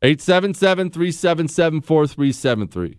eight seven seven, three seven seven, four three seven three.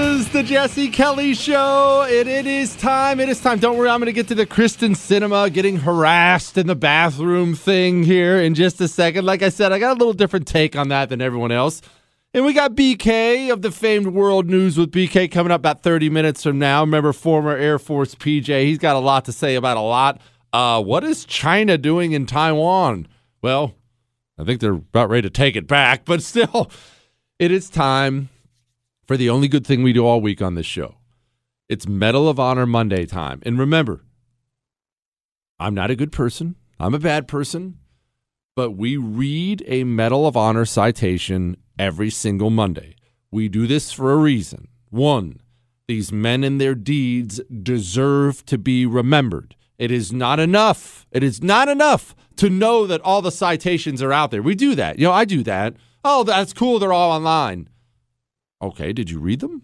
the Jesse Kelly Show, and it is time. It is time. Don't worry, I'm going to get to the Kyrsten Sinema getting harassed in the bathroom thing here in just a second. Like I said, I got a little different take on that than everyone else. And we got B K of the famed World News with B K coming up about thirty minutes from now. Remember, former Air Force P J. He's got a lot to say about a lot. Uh, what is China doing in Taiwan? Well, I think they're about ready to take it back. But still, it is time for the only good thing we do all week on this show. It's Medal of Honor Monday time. And remember, I'm not a good person. I'm a bad person. But we read a Medal of Honor citation every single Monday. We do this for a reason. One, these men and their deeds deserve to be remembered. It is not enough. It is not enough to know that all the citations are out there. We do that. You know, I do that. Oh, that's cool. They're all online. Okay, did you read them?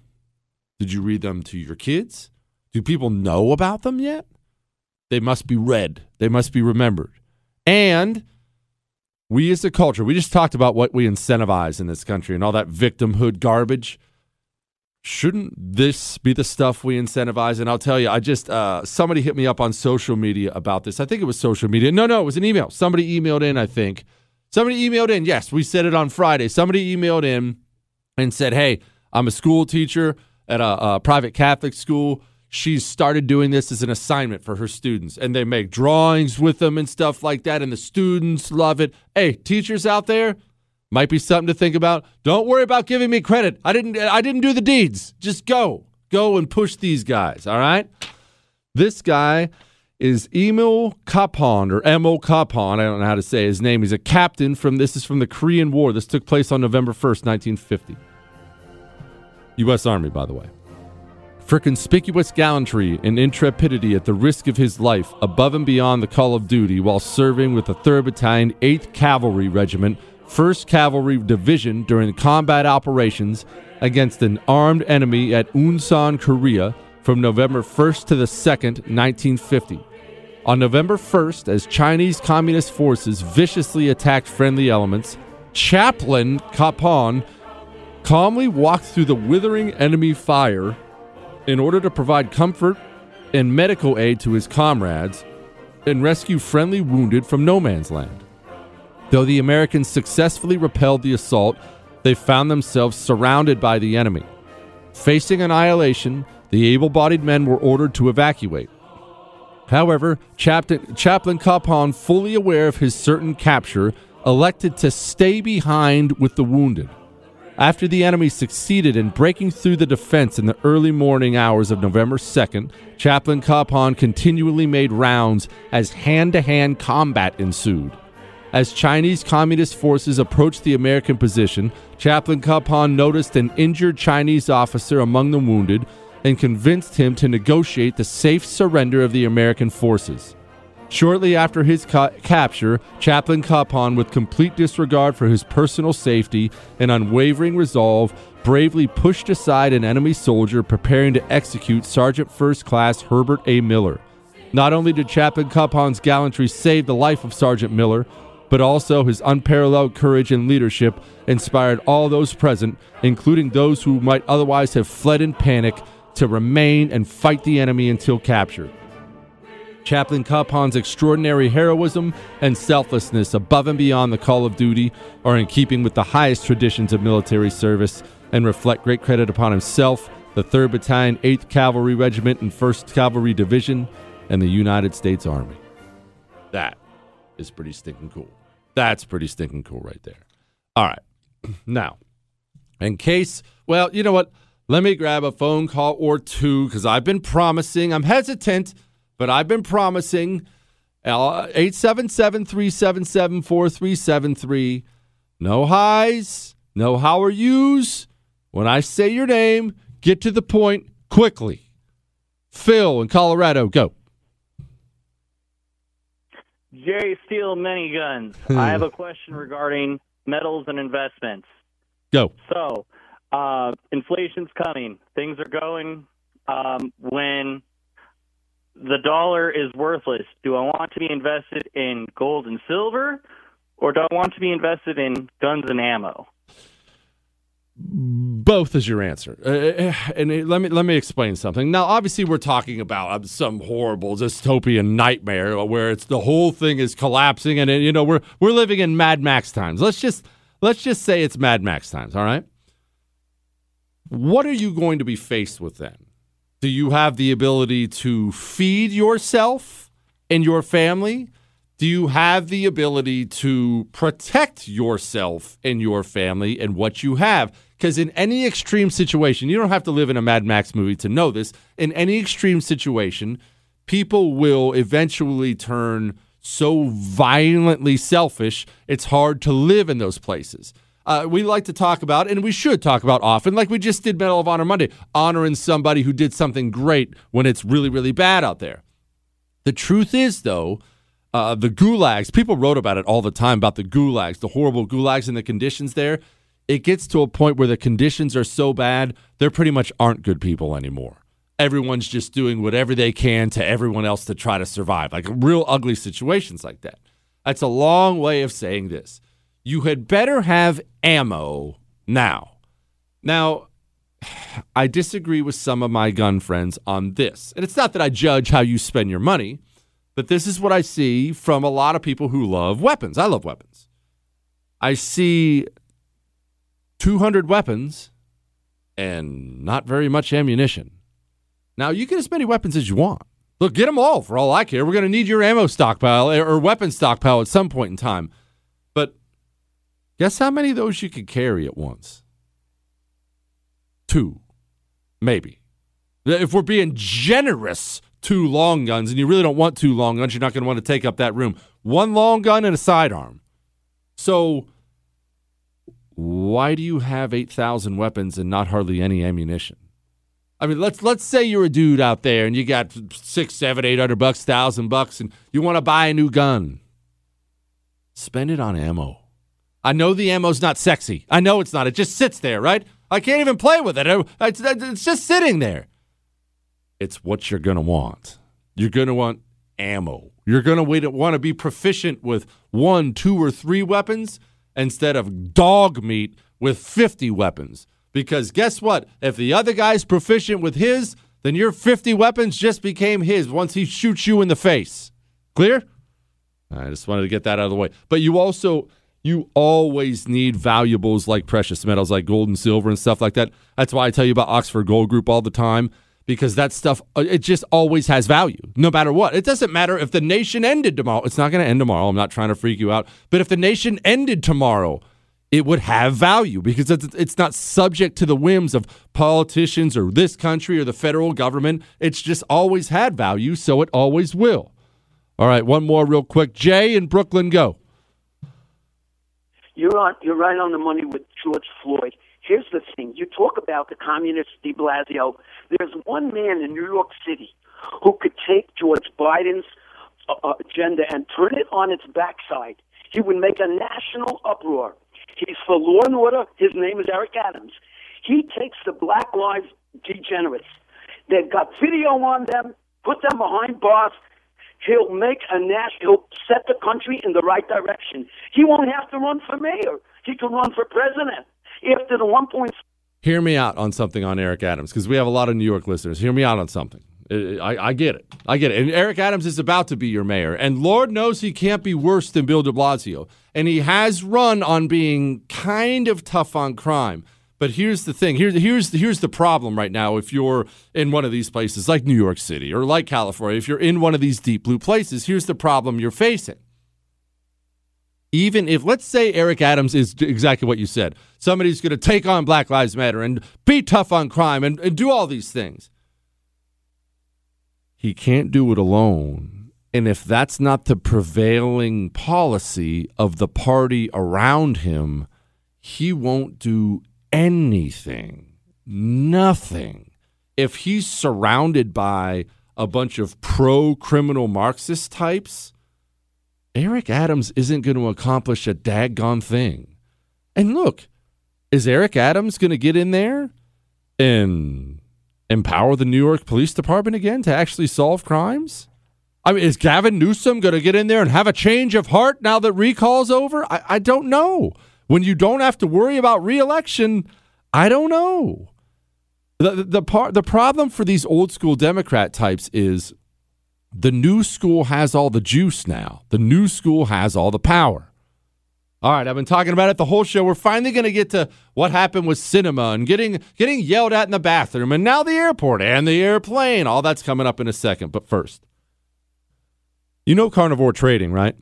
Did you read them to your kids? Do people know about them yet? They must be read. They must be remembered. And we as a culture, we just talked about what we incentivize in this country and all that victimhood garbage. Shouldn't this be the stuff we incentivize? And I'll tell you, I just, uh, somebody hit me up on social media about this. I think it was social media. No, no, it was an email. Somebody emailed in, I think. Somebody emailed in. Yes, we said it on Friday. Somebody emailed in and said, hey, I'm a school teacher at a, a private Catholic school. She's started doing this as an assignment for her students, and they make drawings with them and stuff like that, and the students love it. Hey, teachers out there, might be something to think about. Don't worry about giving me credit. I didn't I didn't do the deeds. Just go. Go and push these guys, all right? This guy is Emil Kapaun, or Emil Kapaun. I don't know how to say his name. He's a captain from, this is from the Korean War. This took place on November first, nineteen fifty. U S Army, by the way. For conspicuous gallantry and intrepidity at the risk of his life above and beyond the call of duty while serving with the third Battalion, eighth Cavalry Regiment, first Cavalry Division during combat operations against an armed enemy at Unsan, Korea from November first to the second, nineteen fifty. On November first, as Chinese Communist forces viciously attacked friendly elements, Chaplain Kapaun calmly walked through the withering enemy fire in order to provide comfort and medical aid to his comrades and rescue friendly wounded from no man's land. Though the Americans successfully repelled the assault, they found themselves surrounded by the enemy. Facing annihilation, the able-bodied men were ordered to evacuate. However, Chaplain, Chaplain Kapaun, fully aware of his certain capture, elected to stay behind with the wounded. After the enemy succeeded in breaking through the defense in the early morning hours of November second, Chaplain Kapaun continually made rounds as hand-to-hand combat ensued. As Chinese Communist forces approached the American position, Chaplain Kapaun noticed an injured Chinese officer among the wounded and convinced him to negotiate the safe surrender of the American forces. Shortly after his ca- capture, Chaplain Kapaun, with complete disregard for his personal safety and unwavering resolve, bravely pushed aside an enemy soldier preparing to execute Sergeant First Class Herbert A. Miller. Not only did Chaplain Kapaun's gallantry save the life of Sergeant Miller, but also his unparalleled courage and leadership inspired all those present, including those who might otherwise have fled in panic, to remain and fight the enemy until captured. Chaplain Kapaun's extraordinary heroism and selflessness above and beyond the call of duty are in keeping with the highest traditions of military service and reflect great credit upon himself, the third Battalion, eighth Cavalry Regiment, and first Cavalry Division, and the United States Army. That is pretty stinking cool. That's pretty stinking cool right there. All right. Now, in case, well, you know what? Let me grab a phone call or two, because I've been promising. I'm hesitant. But I've been promising uh, eight seven seven, three seven seven, four three seven three. No highs, no how are yous. When I say your name, get to the point quickly. Phil in Colorado, go. Jerry Steele Miniguns. I have a question regarding metals and investments. Go. So, uh, inflation's coming. Things are going um, when... the dollar is worthless. Do I want to be invested in gold and silver, or do I want to be invested in guns and ammo? Both is your answer. Uh, and it, let me let me explain something. Now, obviously, we're talking about some horrible dystopian nightmare where it's the whole thing is collapsing, and you know we're we're living in Mad Max times. Let's just let's just say it's Mad Max times. All right. What are you going to be faced with then? Do you have the ability to feed yourself and your family? Do you have the ability to protect yourself and your family and what you have? Because in any extreme situation, you don't have to live in a Mad Max movie to know this. In any extreme situation, people will eventually turn so violently selfish, it's hard to live in those places. Uh, we like to talk about, and we should talk about often, like we just did Medal of Honor Monday, honoring somebody who did something great when it's really, really bad out there. The truth is, though, uh, the gulags, people wrote about it all the time, about the gulags, the horrible gulags and the conditions there. It gets to a point where the conditions are so bad, there pretty much aren't good people anymore. Everyone's just doing whatever they can to everyone else to try to survive, like real ugly situations like that. That's a long way of saying this. You had better have ammo now. Now, I disagree with some of my gun friends on this. And it's not that I judge how you spend your money, but this is what I see from a lot of people who love weapons. I love weapons. I see two hundred weapons and not very much ammunition. Now, you get as many weapons as you want. Look, get them all for all I care. We're going to need your ammo stockpile or weapon stockpile at some point in time. Guess how many of those you could carry at once? Two, maybe. If we're being generous, two long guns, and you really don't want two long guns, you're not going to want to take up that room. One long gun and a sidearm. So why do you have eight thousand weapons and not hardly any ammunition? I mean, let's let's say you're a dude out there and you got six, seven, eight hundred bucks, thousand bucks, and you want to buy a new gun. Spend it on ammo. I know the ammo's not sexy. I know it's not. It just sits there, right? I can't even play with it. It's, it's just sitting there. It's what you're going to want. You're going to want ammo. You're going to want to be proficient with one, two, or three weapons instead of dog meat with fifty weapons. Because guess what? If the other guy's proficient with his, then your fifty weapons just became his once he shoots you in the face. Clear? I just wanted to get that out of the way. But you also... you always need valuables like precious metals, like gold and silver and stuff like that. That's why I tell you about Oxford Gold Group all the time, because that stuff, it just always has value, no matter what. It doesn't matter if the nation ended tomorrow. It's not going to end tomorrow. I'm not trying to freak you out. But if the nation ended tomorrow, it would have value because it's not subject to the whims of politicians or this country or the federal government. It's just always had value, so it always will. All right, one more real quick. Jay in Brooklyn, go. You're on. You're right on the money with George Floyd. Here's the thing. thing. You talk about the communist de Blasio. There's one man in New York City who could take George Biden's uh, agenda and turn it on its backside. He would make a national uproar. He's for law and order. His name is Eric Adams. He takes the Black Lives degenerates. They've got video on them, put them behind bars. He'll make a national, he'll set the country in the right direction. He won't have to run for mayor. He can run for president. After the one point. Hear me out on something on Eric Adams, because we have a lot of New York listeners. Hear me out on something. I, I get it. I get it. And Eric Adams is about to be your mayor. And Lord knows he can't be worse than Bill de Blasio. And he has run on being kind of tough on crime. But here's the thing. Here, here's, here's the problem right now. If you're in one of these places like New York City or like California, if you're in one of these deep blue places, here's the problem you're facing. Even if, let's say Eric Adams is exactly what you said. Somebody's going to take on Black Lives Matter and be tough on crime and, and do all these things. He can't do it alone. And if that's not the prevailing policy of the party around him, he won't do anything, nothing. If he's surrounded by a bunch of pro-criminal Marxist types, Eric Adams isn't going to accomplish a daggone thing. And look, is Eric Adams going to get in there and empower the New York Police Department again to actually solve crimes? I mean, is Gavin Newsom going to get in there and have a change of heart now that recall's over? I, I don't know. When you don't have to worry about re-election, I don't know. The, the, the, par- the problem for these old school Democrat types is the new school has all the juice now. The new school has all the power. All right, I've been talking about it the whole show. We're finally going to get to what happened with Sinema and getting getting yelled at in the bathroom, and now the airport and the airplane. All that's coming up in a second. But first, you know Carnivore Trading, right?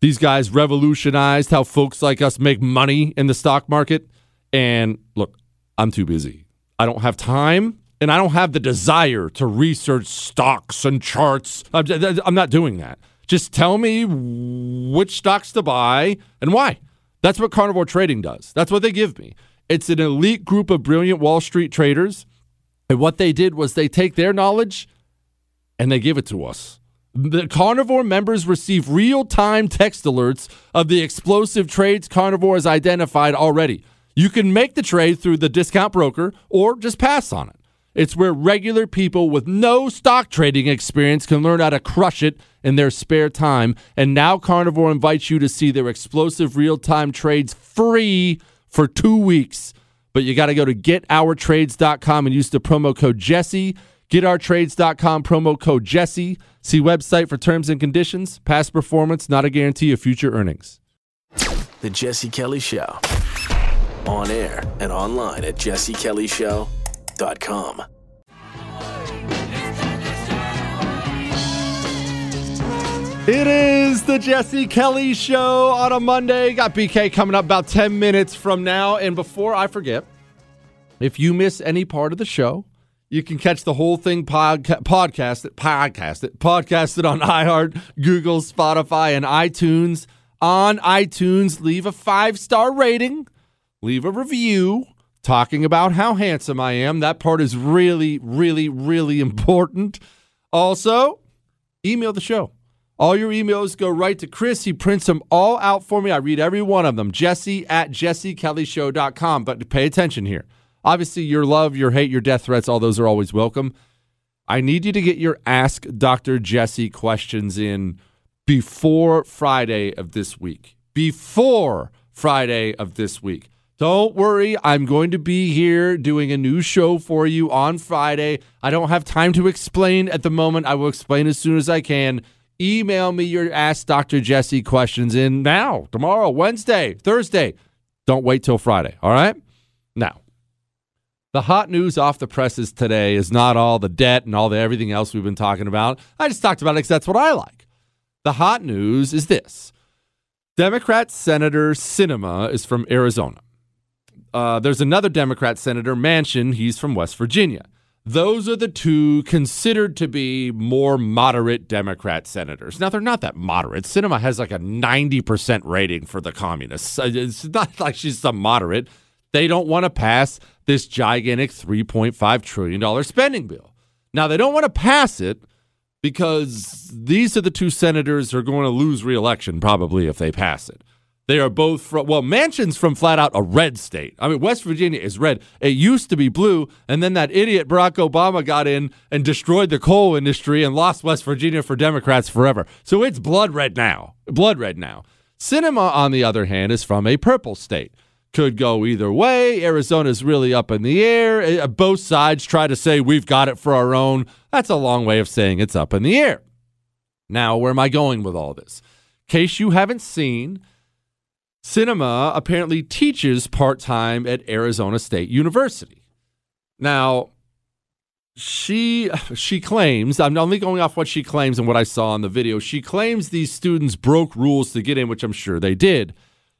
These guys revolutionized how folks like us make money in the stock market. And look, I'm too busy. I don't have time, and I don't have the desire to research stocks and charts. I'm, I'm not doing that. Just tell me which stocks to buy and why. That's what Carnivore Trading does. That's what they give me. It's an elite group of brilliant Wall Street traders. And what they did was they take their knowledge and they give it to us. The Carnivore members receive real-time text alerts of the explosive trades Carnivore has identified already. You can make the trade through the discount broker or just pass on it. It's where regular people with no stock trading experience can learn how to crush it in their spare time. And now Carnivore invites you to see their explosive real-time trades free for two weeks. But you got to go to get our trades dot com and use the promo code Jesse. get our trades dot com, promo code Jesse. See website for terms and conditions. Past performance, not a guarantee of future earnings. The Jesse Kelly Show. On air and online at jesse kelly show dot com. It is the Jesse Kelly Show on a Monday. Got B K coming up about ten minutes from now. And before I forget, if you miss any part of the show, you can catch the whole thing podca- podcast it, podcast it, podcast it on iHeart, Google, Spotify, and iTunes. On iTunes, leave a five-star rating, leave a review. Talking about how handsome I am. That part is really, really, really important. Also, email the show. All your emails go right to Chris. He prints them all out for me. I read every one of them. Jesse at jesse kelly show dot com. But pay attention here. Obviously, your love, your hate, your death threats, all those are always welcome. I need you to get your Ask Doctor Jesse questions in before Friday of this week. Before Friday of this week. Don't worry, I'm going to be here doing a new show for you on Friday. I don't have time to explain at the moment. I will explain as soon as I can. Email me your Ask Doctor Jesse questions in now, tomorrow, Wednesday, Thursday. Don't wait till Friday, all right? Now, the hot news off the presses today is not all the debt and all the everything else we've been talking about. I just talked about it because that's what I like. The hot news is this. Democrat Senator Sinema is from Arizona. Uh, there's another Democrat senator, Manchin. He's from West Virginia. Those are the two considered to be more moderate Democrat senators. Now, they're not that moderate. Sinema has like a ninety percent rating for the communists. It's not like she's some moderate. They don't want to pass this gigantic three point five trillion dollars spending bill. Now, they don't want to pass it because these are the two senators who are going to lose re-election probably if they pass it. They are both from, well, Manchin's from flat out a red state. I mean, West Virginia is red. It used to be blue, and then that idiot Barack Obama got in and destroyed the coal industry and lost West Virginia for Democrats forever. So it's blood red now. Blood red now. Sinema, on the other hand, is from a purple state. Could go either way. Arizona's really up in the air. Both sides try to say we've got it for our own. That's a long way of saying it's up in the air. Now, where am I going with all this? In case you haven't seen, Sinema apparently teaches part-time at Arizona State University. Now, she she claims, I'm only going off what she claims and what I saw in the video, she claims these students broke rules to get in, which I'm sure they did.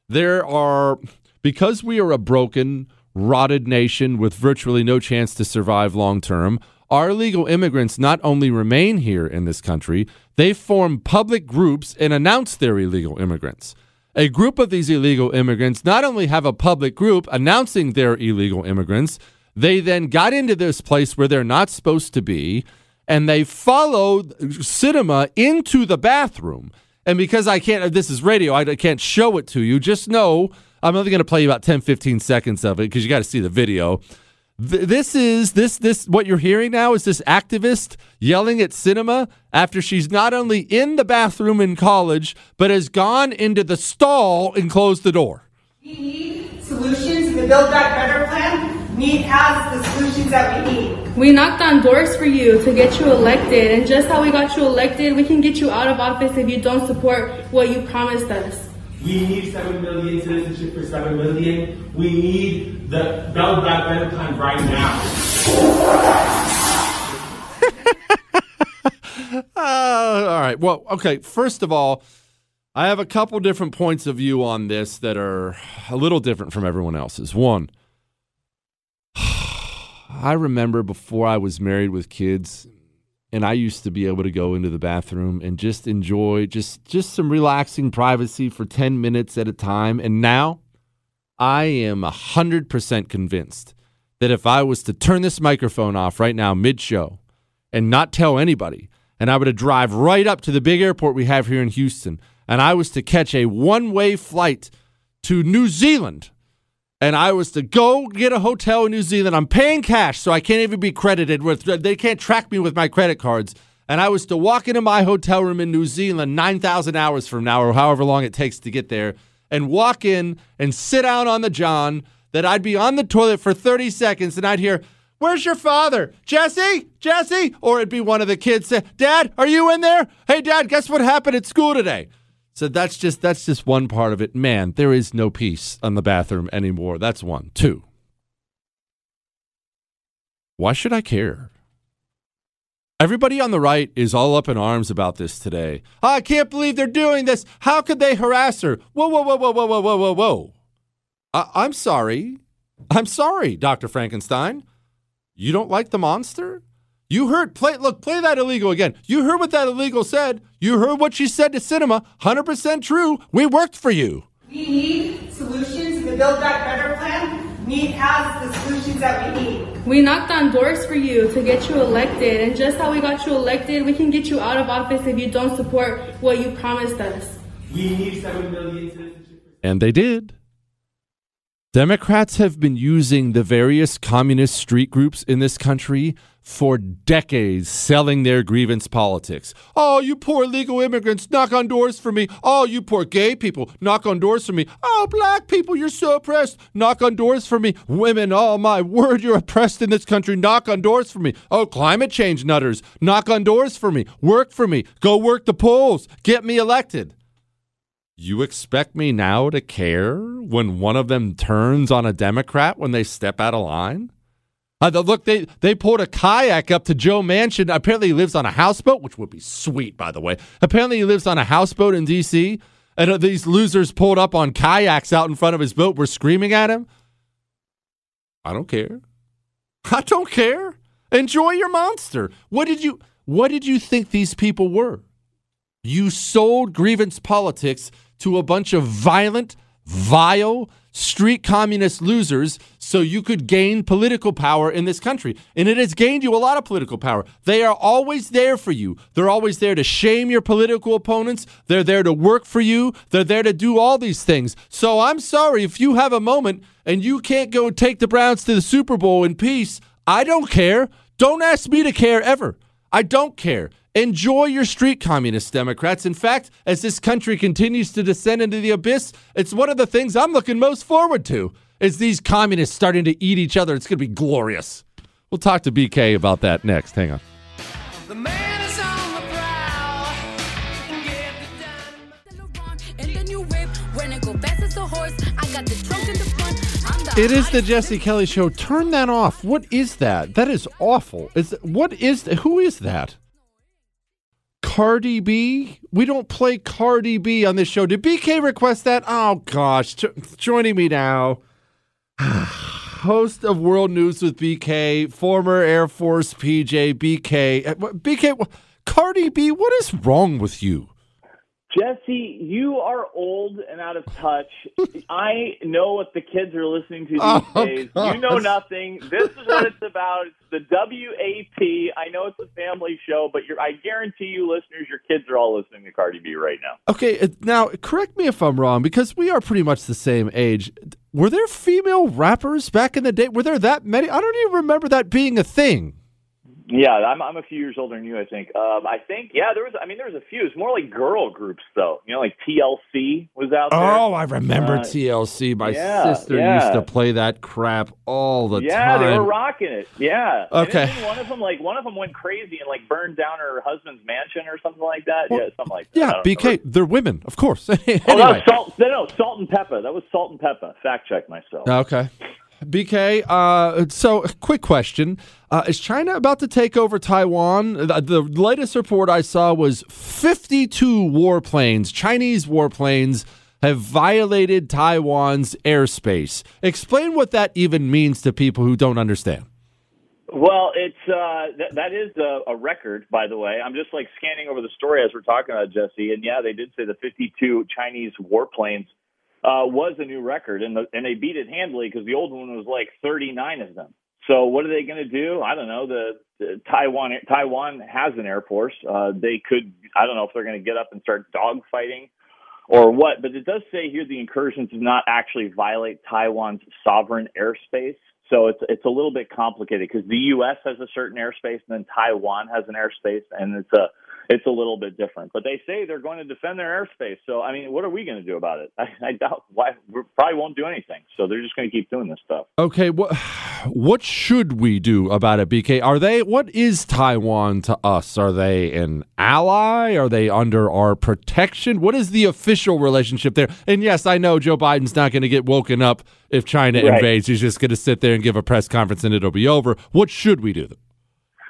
There are, because we are a broken, rotted nation with virtually no chance to survive long-term, our illegal immigrants not only remain here in this country, they form public groups and announce they're illegal immigrants. A group of these illegal immigrants not only have a public group announcing they're illegal immigrants, they then got into this place where they're not supposed to be, and they followed Sinema into the bathroom. And because I can't, this is radio, I can't show it to you, just know, I'm only going to play you about ten, fifteen seconds of it because you got to see the video. This is this this what you're hearing now is this activist yelling at Sinema after she's not only in the bathroom in college, but has gone into the stall and closed the door. We need solutions in the Build Back Better plan. We have the solutions that we need. We knocked on doors for you to get you elected, and just how we got you elected, we can get you out of office if you don't support what you promised us. We need seven million citizenship for seven million. We need the Build Back Better plan right now. uh, all right. Well, okay. First of all, I have a couple different points of view on this that are a little different from everyone else's. One, I remember before I was married with kids, and I used to be able to go into the bathroom and just enjoy just, just some relaxing privacy for ten minutes at a time. And now I am one hundred percent convinced that if I was to turn this microphone off right now mid-show and not tell anybody, and I were to drive right up to the big airport we have here in Houston, and I was to catch a one-way flight to New Zealand, and I was to go get a hotel in New Zealand. I'm paying cash, so I can't even be credited with. They can't track me with my credit cards. And I was to walk into my hotel room in New Zealand nine thousand hours from now, or however long it takes to get there, and walk in and sit down on the john, that I'd be on the toilet for thirty seconds, and I'd hear, "Where's your father? Jesse? Jesse?" Or it'd be one of the kids say, "Dad, are you in there? Hey, Dad, guess what happened at school today?" So that's just that's just one part of it. Man, there is no peace on the bathroom anymore. That's one. Two, why should I care? Everybody on the right is all up in arms about this today. Oh, I can't believe they're doing this. How could they harass her? Whoa, whoa, whoa, whoa, whoa, whoa, whoa, whoa, whoa. I- I'm sorry. I'm sorry, Doctor Frankenstein. You don't like the monster? You heard, play, look, play that illegal again. You heard what that illegal said. You heard what she said to Sinema. one hundred percent true. We worked for you. We need solutions in the Build Back Better plan. We have the solutions that we need. We knocked on doors for you to get you elected. And just how we got you elected, we can get you out of office if you don't support what you promised us. We need seven million citizenship. And they did. Democrats have been using the various communist street groups in this country for decades, selling their grievance politics. Oh, you poor illegal immigrants, knock on doors for me. Oh, you poor gay people, knock on doors for me. Oh, black people, you're so oppressed, knock on doors for me. Women, oh my word, you're oppressed in this country, knock on doors for me. Oh, climate change nutters, knock on doors for me. Work for me, go work the polls, get me elected. You expect me now to care when one of them turns on a Democrat when they step out of line? Uh, look, they, they pulled a kayak up to Joe Manchin. Apparently he lives on a houseboat, which would be sweet, by the way. Apparently he lives on a houseboat in D C, and uh, these losers pulled up on kayaks out in front of his boat were screaming at him. I don't care. I don't care. Enjoy your monster. What did you, what did you think these people were? You sold grievance politics to a bunch of violent, vile street communist losers so you could gain political power in this country. And it has gained you a lot of political power. They are always there for you. They're always there to shame your political opponents. They're there to work for you. They're there to do all these things. So I'm sorry if you have a moment and you can't go take the Browns to the Super Bowl in peace. I don't care. Don't ask me to care ever. I don't care. Enjoy your street communist Democrats. In fact, as this country continues to descend into the abyss, it's one of the things I'm looking most forward to is these communists starting to eat each other. It's going to be glorious. We'll talk to B K about that next. Hang on. The man is on the prowl. Get the it is the Jesse Kelly Show. Turn that off. What is that? That is awful. Is what is who is that? Cardi B? We don't play Cardi B on this show. Did B K request that? Oh, gosh. Jo- joining me now, host of World News with B K, former Air Force P J, B K. B K, Cardi B, what is wrong with you? Jesse, you are old and out of touch. I know what the kids are listening to these oh, days. God. You know nothing. This is what it's about. It's the W A P. I know it's a family show, but you're, I guarantee you listeners, your kids are all listening to Cardi B right now. Okay, now correct me if I'm wrong, because we are pretty much the same age. Were there female rappers back in the day? Were there that many? I don't even remember that being a thing. Yeah, I'm I'm a few years older than you, I think. Um, I think, yeah, there was, I mean, there was a few. It's more like girl groups, though. You know, like T L C was out there. Oh, I remember uh, T L C. My yeah, sister yeah. used to play that crap all the yeah, time. Yeah, they were rocking it. Yeah. Okay. And one of them, like, one of them went crazy and, like, burned down her husband's mansion or something like that. Well, yeah, something like that. Yeah, B K, know. They're women, of course. Anyway. Oh, that was salt, no, no, Salt and Peppa. That was Salt and Peppa. Fact check myself. Okay. B K, uh, so quick question. Uh, is China about to take over Taiwan? The, the latest report I saw was fifty-two warplanes, Chinese warplanes, have violated Taiwan's airspace. Explain what that even means to people who don't understand. Well, it's uh, th- that is a, a record, by the way. I'm just like scanning over the story as we're talking about, Jesse. And yeah, they did say the fifty-two Chinese warplanes Uh, was a new record, and the, and they beat it handily because the old one was like thirty-nine of them. So what are they going to do? I don't know. The, the Taiwan Taiwan has an air force. Uh, they could. I don't know if they're going to get up and start dogfighting or what. But it does say here the incursions did not actually violate Taiwan's sovereign airspace. So it's it's a little bit complicated because the U S has a certain airspace, and then Taiwan has an airspace, and it's a It's a little bit different, but they say they're going to defend their airspace. So, I mean, what are we going to do about it? I, I doubt why we probably won't do anything. So they're just going to keep doing this stuff. Okay. What, what should we do about it, B K? Are they, what is Taiwan to us? Are they an ally? Are they under our protection? What is the official relationship there? And yes, I know Joe Biden's not going to get woken up if China right. invades. He's just going to sit there and give a press conference and it'll be over. What should we do then?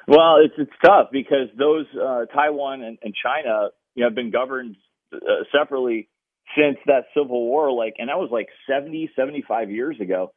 Well, it's it's tough because those uh, Taiwan and, and China, you know, have been governed uh, separately since that Civil War, like, and that was like seventy, seventy-five years ago.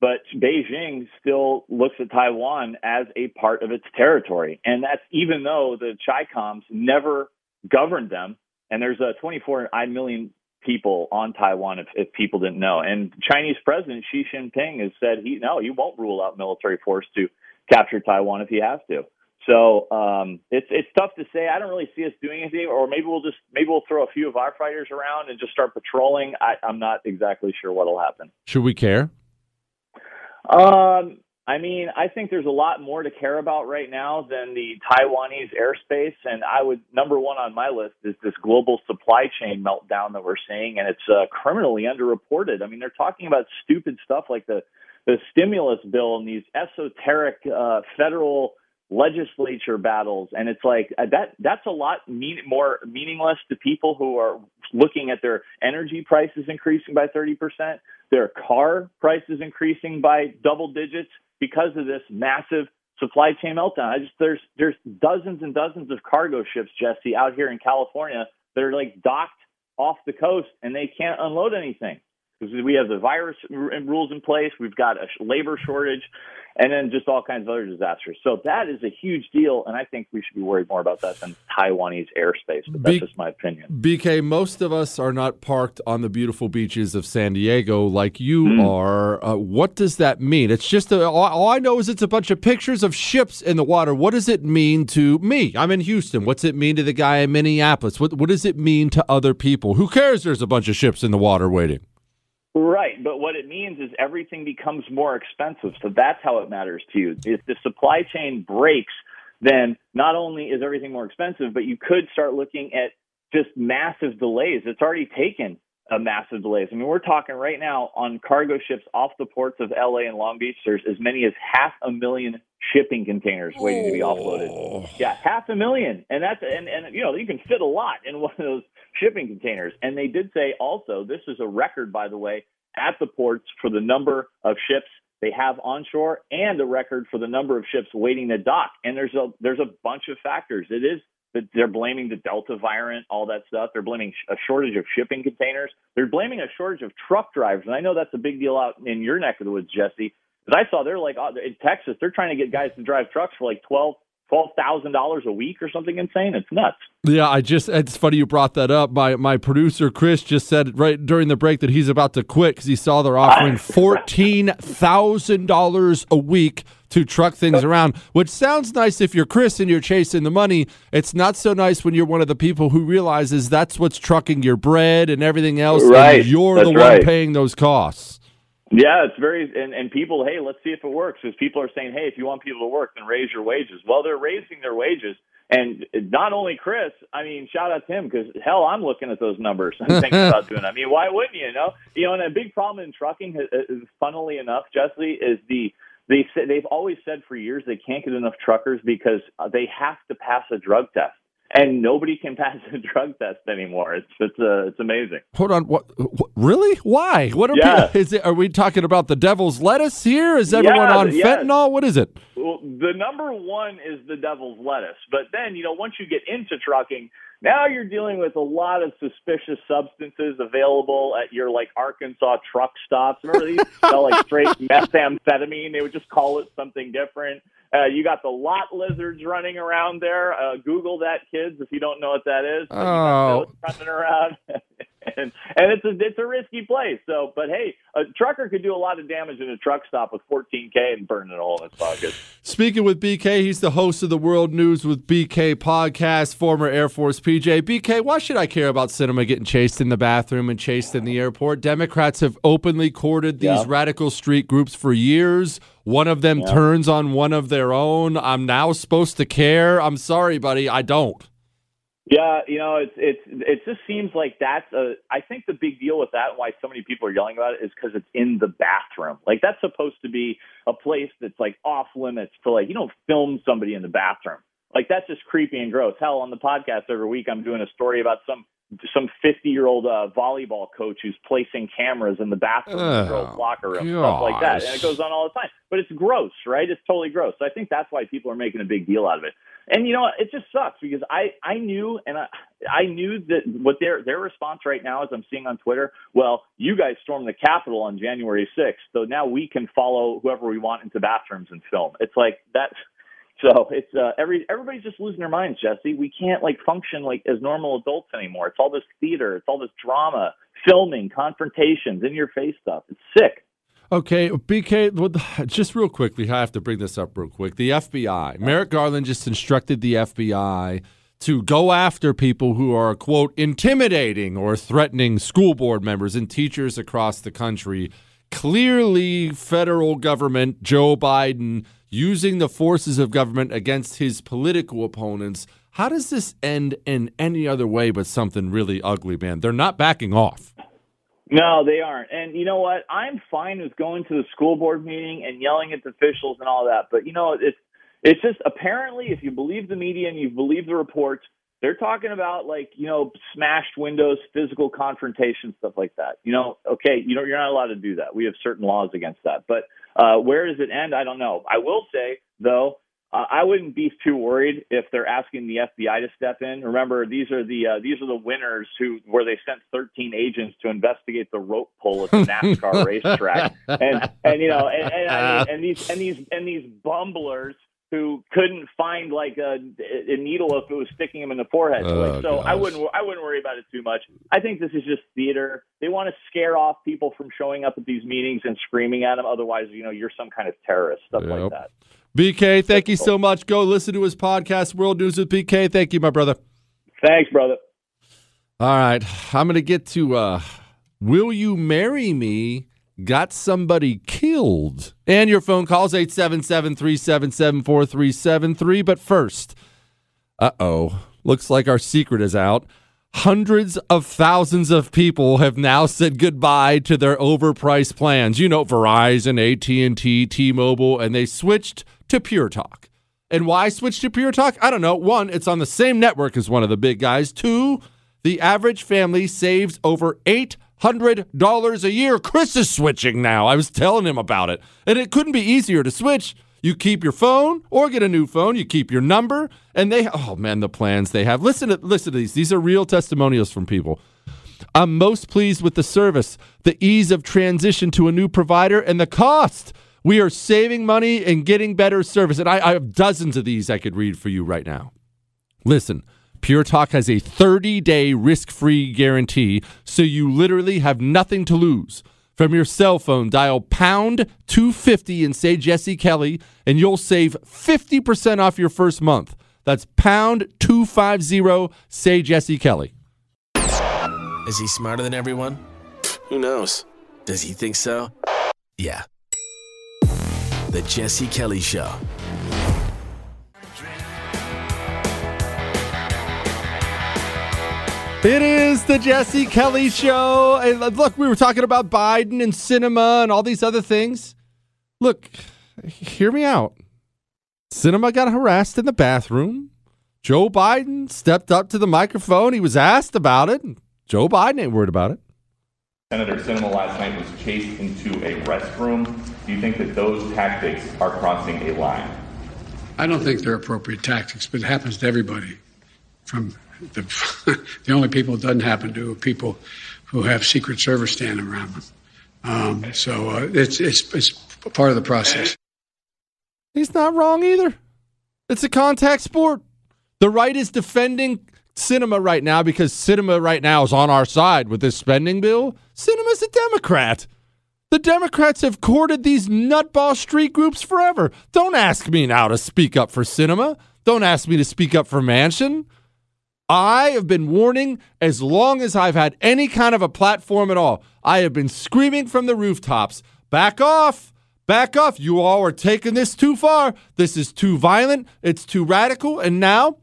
But Beijing still looks at Taiwan as a part of its territory, and that's even though the Chi-Coms never governed them. And there's a uh, twenty-four million people on Taiwan, if, if people didn't know. And Chinese President Xi Jinping has said he no, he won't rule out military force to capture Taiwan if he has to. So um, it's it's tough to say. I don't really see us doing anything, or maybe we'll just maybe we'll throw a few of our fighters around and just start patrolling. I, I'm not exactly sure what'll happen. Should we care? Um, I mean, I think there's a lot more to care about right now than the Taiwanese airspace. And I would number one on my list is this global supply chain meltdown that we're seeing, and it's uh, criminally underreported. I mean, they're talking about stupid stuff like the the stimulus bill and these esoteric uh, federal legislature battles, and it's like that that's a lot mean, more meaningless to people who are looking at their energy prices increasing by thirty percent, their car prices increasing by double digits because of this massive supply chain meltdown. I just there's there's dozens and dozens of cargo ships, Jesse, out here in California that are like docked off the coast and they can't unload anything. because we have the virus rules in place. We've got a labor shortage and then just all kinds of other disasters. So that is a huge deal. And I think we should be worried more about that than Taiwanese airspace. But that's B- just my opinion. B K, most of us are not parked on the beautiful beaches of San Diego like you mm-hmm. are. Uh, what does that mean? It's just a, all, all I know is it's a bunch of pictures of ships in the water. What does it mean to me? I'm in Houston. What's it mean to the guy in Minneapolis? What, what does it mean to other people? Who cares there's a bunch of ships in the water waiting? Right, but what it means is everything becomes more expensive, so that's how it matters to you. If the supply chain breaks, then not only is everything more expensive, but you could start looking at just massive delays. It's already taken a massive delays. I mean, we're talking right now on cargo ships off the ports of L A and Long Beach, there's as many as half a million shipping containers waiting to be offloaded. Yeah, half a million. And that's and, and you know, you can fit a lot in one of those shipping containers. And they did say also, this is a record, by the way, at the ports for the number of ships they have onshore and a record for the number of ships waiting to dock. And there's a there's a bunch of factors. It is that they're blaming the Delta variant, all that stuff. They're blaming a shortage of shipping containers. They're blaming a shortage of truck drivers. And I know that's a big deal out in your neck of the woods, Jesse. Because I saw they're like, oh, in Texas, they're trying to get guys to drive trucks for like twelve twelve thousand dollars a week or something insane. It's nuts. Yeah, I just, it's funny you brought that up. My my producer, Chris, just said right during the break that he's about to quit because he saw they're offering fourteen thousand dollars a week to truck things around, which sounds nice if you're Chris and you're chasing the money. It's not so nice when you're one of the people who realizes that's what's trucking your bread and everything else, right. and you're that's the right. one paying those costs. Yeah, it's very, and, and people, hey, let's see if it works, because people are saying, hey, if you want people to work, then raise your wages. Well, they're raising their wages, and not only Chris, I mean, shout out to him, because, hell, I'm looking at those numbers. I'm thinking about doing it. I mean, why wouldn't you, you know? You know, and a big problem in trucking, funnily enough, Jesse, is the, they, they've always said for years they can't get enough truckers because they have to pass a drug test. And nobody can pass a drug test anymore. It's it's uh, it's amazing. Hold on, what, what? Really? Why? What are yeah. people, is it? Are we talking about the devil's lettuce here? Is everyone yeah, on yeah. fentanyl? What is it? Well, the number one is the devil's lettuce. But then you know, once you get into trucking, now you're dealing with a lot of suspicious substances available at your like Arkansas truck stops. Remember these sell like straight methamphetamine? They would just call it something different. Uh, you got the lot lizards running around there. Uh, Google that, kids, if you don't know what that is. Oh. Running around. and and it's, a, it's a risky place. So, but, hey, a trucker could do a lot of damage in a truck stop with fourteen K and burning it all in his pocket. Speaking with B K, he's the host of the World News with B K podcast, former Air Force P J. B K, why should I care about Sinema getting chased in the bathroom and chased in the airport? Democrats have openly courted these yeah. radical street groups for years. One of them yeah. turns on one of their own. I'm now supposed to care. I'm sorry, buddy. I don't. Yeah, you know, it's it's it just seems like that's a. I think the big deal with that, why so many people are yelling about it, is because it's in the bathroom. Like that's supposed to be a place that's like off limits for like you don't film somebody in the bathroom. Like that's just creepy and gross. Hell, on the podcast every week, I'm doing a story about some some fifty year old uh, volleyball coach who's placing cameras in the bathroom, oh, in the girls' locker room, gosh. Stuff like that, and it goes on all the time. But it's gross, right? It's totally gross. So I think that's why people are making a big deal out of it. And you know, it just sucks because I, I knew and I I knew that what their their response right now is I'm seeing on Twitter. Well, you guys stormed the Capitol on January sixth, so now we can follow whoever we want into bathrooms and film. It's like that. So it's uh, every everybody's just losing their minds, Jesse. We can't like function like as normal adults anymore. It's all this theater, it's all this drama, filming, confrontations, in your face stuff. It's sick. Okay, B K, well, just real quickly, I have to bring this up real quick. The F B I, Merrick Garland just instructed the F B I to go after people who are, quote, intimidating or threatening school board members and teachers across the country. Clearly, federal government, Joe Biden, using the forces of government against his political opponents. How does this end in any other way but something really ugly, man? They're not backing off. No, they aren't. And you know what? I'm fine with going to the school board meeting and yelling at the officials and all that. But, you know, it's it's just apparently if you believe the media and you believe the reports, they're talking about, like, you know, smashed windows, physical confrontation, stuff like that. You know, okay, you know, you're not allowed to do that. We have certain laws against that. But uh, where does it end? I don't know. I will say, though, Uh, I wouldn't be too worried if they're asking the F B I to step in. Remember, these are the uh, these are the winners who where they sent thirteen agents to investigate the rope pull at the NASCAR racetrack, and and you know and, and, I mean, and these and these and these bumblers who couldn't find like a, a needle if it was sticking them in the forehead. Oh, so gosh. I wouldn't I wouldn't worry about it too much. I think this is just theater. They want to scare off people from showing up at these meetings and screaming at them. Otherwise, you know, you're some kind of terrorist, stuff yep. like that. B K, thank you so much. Go listen to his podcast, World News with B K. Thank you, my brother. Thanks, brother. All right. I'm going to get to uh, Will You Marry Me? Got somebody killed. And your phone calls, eight seven seven, three seven seven, four three seven three. But first, uh-oh, looks like our secret is out. Hundreds of thousands of people have now said goodbye to their overpriced plans. You know, Verizon, A T and T, T-Mobile, and they switched to Pure Talk. And why switch to Pure Talk? I don't know. One, it's on the same network as one of the big guys. Two, the average family saves over eight hundred dollars a year. Chris is switching now. I was telling him about it. And it couldn't be easier to switch. You keep your phone or get a new phone. You keep your number. And they, oh man, the plans they have. Listen to, listen to these. These are real testimonials from people. I'm most pleased with the service, the ease of transition to a new provider, and the cost. We are saving money and getting better service. And I, I have dozens of these I could read for you right now. Listen. Pure Talk has a thirty-day risk-free guarantee, so you literally have nothing to lose. From your cell phone, dial pound two fifty and say Jesse Kelly, and you'll save fifty percent off your first month. That's pound two fifty, say Jesse Kelly. Is he smarter than everyone? Who knows? Does he think so? Yeah. The Jesse Kelly Show. It is the Jesse Kelly Show. And look, we were talking about Biden and Sinema and all these other things. Look, hear me out. Sinema got harassed in the bathroom. Joe Biden stepped up to the microphone. He was asked about it. Joe Biden ain't worried about it. Senator Sinema last night was chased into a restroom. Do you think that those tactics are crossing a line? I don't think they're appropriate tactics, but it happens to everybody. From the, the only people it doesn't happen to are people who have Secret Service standing around them. Um, so uh, it's, it's it's part of the process. He's not wrong either. It's a contact sport. The right is defending Sinema right now because Sinema right now is on our side with this spending bill. Sinema's a Democrat. The Democrats have courted these nutball street groups forever. Don't ask me now to speak up for Sinema. Don't ask me to speak up for Manchin. I have been warning as long as I've had any kind of a platform at all. I have been screaming from the rooftops, back off, back off. You all are taking this too far. This is too violent. It's too radical. And now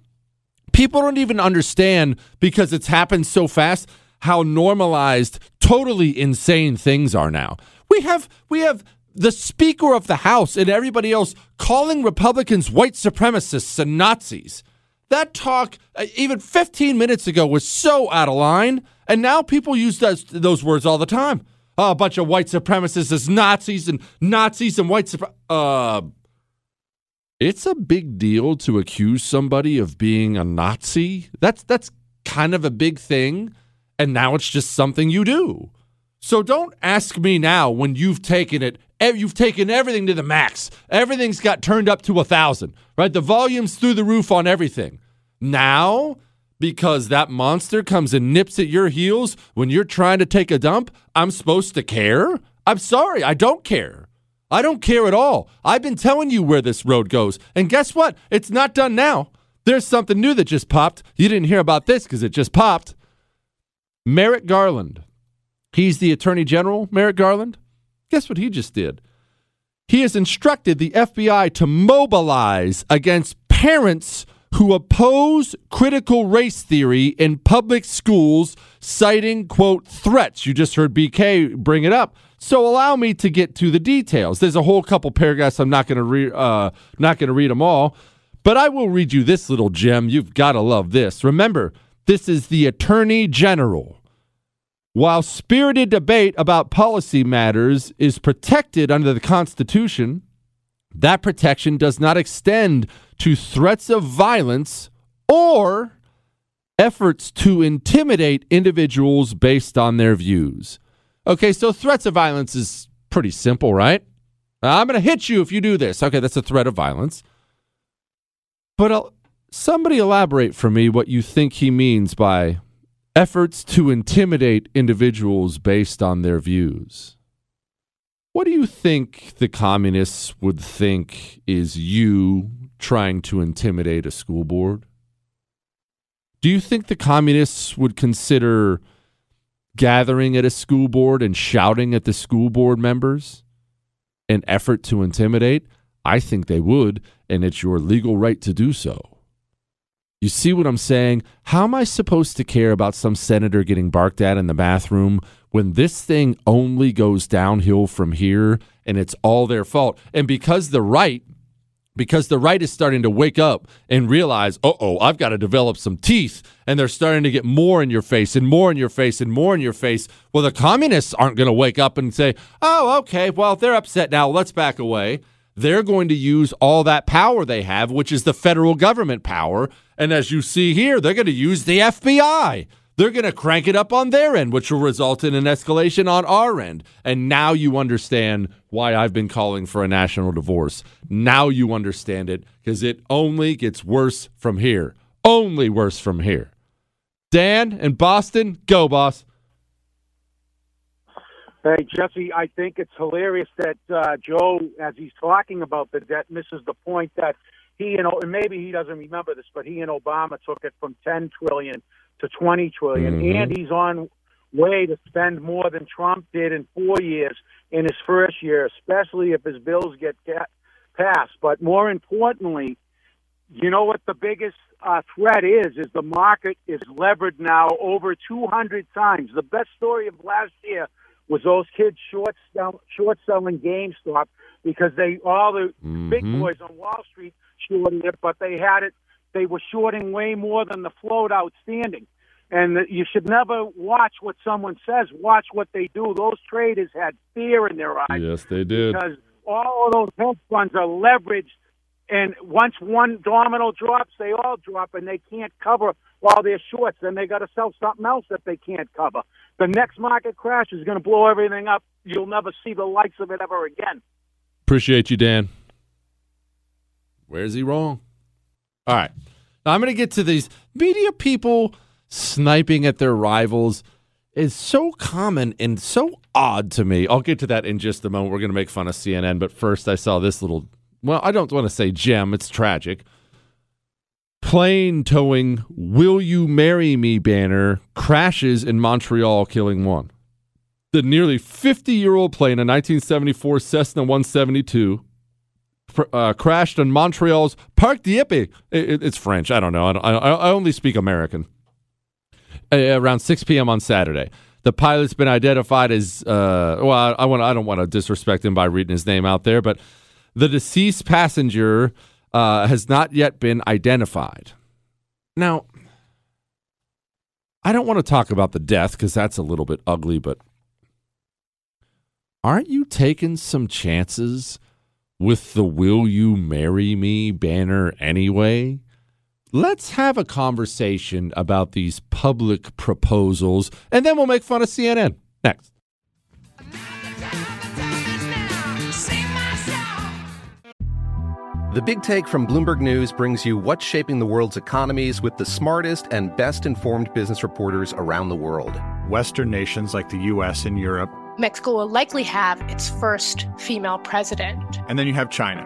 people don't even understand because it's happened so fast how normalized, totally insane things are now. We have, we have the Speaker of the House and everybody else calling Republicans white supremacists and Nazis. That talk, uh, even fifteen minutes ago, was so out of line, and now people use those, those words all the time. Oh, a bunch of white supremacists as Nazis and Nazis and white supremacists. Uh, it's a big deal to accuse somebody of being a Nazi. That's that's kind of a big thing, and now it's just something you do. So don't ask me now when you've taken it. You've taken everything to the max. Everything's got turned up to a thousand, right? The volume's through the roof on everything. Now, because that monster comes and nips at your heels when you're trying to take a dump, I'm supposed to care? I'm sorry, I don't care. I don't care at all. I've been telling you where this road goes. And guess what? It's not done now. There's something new that just popped. You didn't hear about this because it just popped. Merrick Garland. He's the Attorney General, Merrick Garland. Guess what he just did? He has instructed the F B I to mobilize against parents who oppose critical race theory in public schools, citing, quote, threats. You just heard B K bring it up. So allow me to get to the details. There's a whole couple paragraphs. I'm not going to re- uh, not going to read them all, but I will read you this little gem. You've got to love this. Remember, this is the Attorney General. While spirited debate about policy matters is protected under the Constitution, That protection does not extend to threats of violence or efforts to intimidate individuals based on their views. Okay, so threats of violence is pretty simple, right? I'm going to hit you if you do this. Okay, that's a threat of violence. But uh, somebody elaborate for me what you think he means by efforts to intimidate individuals based on their views. What do you think the communists would think is you trying to intimidate a school board? Do you think the communists would consider gathering at a school board and shouting at the school board members an effort to intimidate? I think they would, and it's your legal right to do so. You see what I'm saying? How am I supposed to care about some senator getting barked at in the bathroom when this thing only goes downhill from here and it's all their fault? And because the right... Because the right is starting to wake up and realize, uh-oh, I've got to develop some teeth. And they're starting to get more in your face and more in your face and more in your face. Well, the communists aren't going to wake up and say, oh, okay, well, they're upset now. Let's back away. They're going to use all that power they have, which is the federal government power. And as you see here, they're going to use the F B I. They're going to crank it up on their end, which will result in an escalation on our end. And now you understand why I've been calling for a national divorce. Now you understand it, because it only gets worse from here. Only worse from here. Dan in Boston, go, boss. Hey, Jesse, I think it's hilarious that uh, Joe, as he's talking about that, that misses the point that he and, and maybe he doesn't remember this, but he and Obama took it from ten trillion dollars to twenty trillion dollars, mm-hmm. and he's on way to spend more than Trump did in four years in his first year, especially if his bills get passed. But more importantly, you know what the biggest uh, threat is, is the market is levered now over two hundred times. The best story of last year was those kids short, sell, short selling GameStop because they all the mm-hmm. big boys on Wall Street shorted it, but they had it. They were shorting way more than the float outstanding. And the, you should never watch what someone says. Watch what they do. Those traders had fear in their eyes. Yes, they did. Because all of those hedge funds are leveraged. And once one domino drops, they all drop, and they can't cover all their shorts. Then they got to sell something else that they can't cover. The next market crash is going to blow everything up. You'll never see the likes of it ever again. Appreciate you, Dan. Where's he wrong? All right. Now I'm going to get to these media people sniping at their rivals is so common and so odd to me. I'll get to that in just a moment. We're going to make fun of C N N. But first, I saw this little, well, I don't want to say gem. It's tragic. Plane towing "Will You Marry Me" banner crashes in Montreal, killing one. The nearly fifty-year-old plane, a nineteen seventy-four Cessna one seventy-two, Uh, crashed in Montreal's Parc Dieppe. It, it, it's French. I don't know. I, don't, I, I only speak American. Uh, around six p.m. on Saturday, the pilot's been identified as. Uh, well, I, I want. I don't want to disrespect him by reading his name out there, but the deceased passenger uh, has not yet been identified. Now, I don't want to talk about the death because that's a little bit ugly, but aren't you taking some chances with the "Will You Marry Me" banner anyway? Let's have a conversation about these public proposals, and then we'll make fun of C N N. Next. The Big Take from Bloomberg News brings you what's shaping the world's economies with the smartest and best-informed business reporters around the world. Western nations like the U S and Europe. Mexico will likely have its first female president. And then you have China.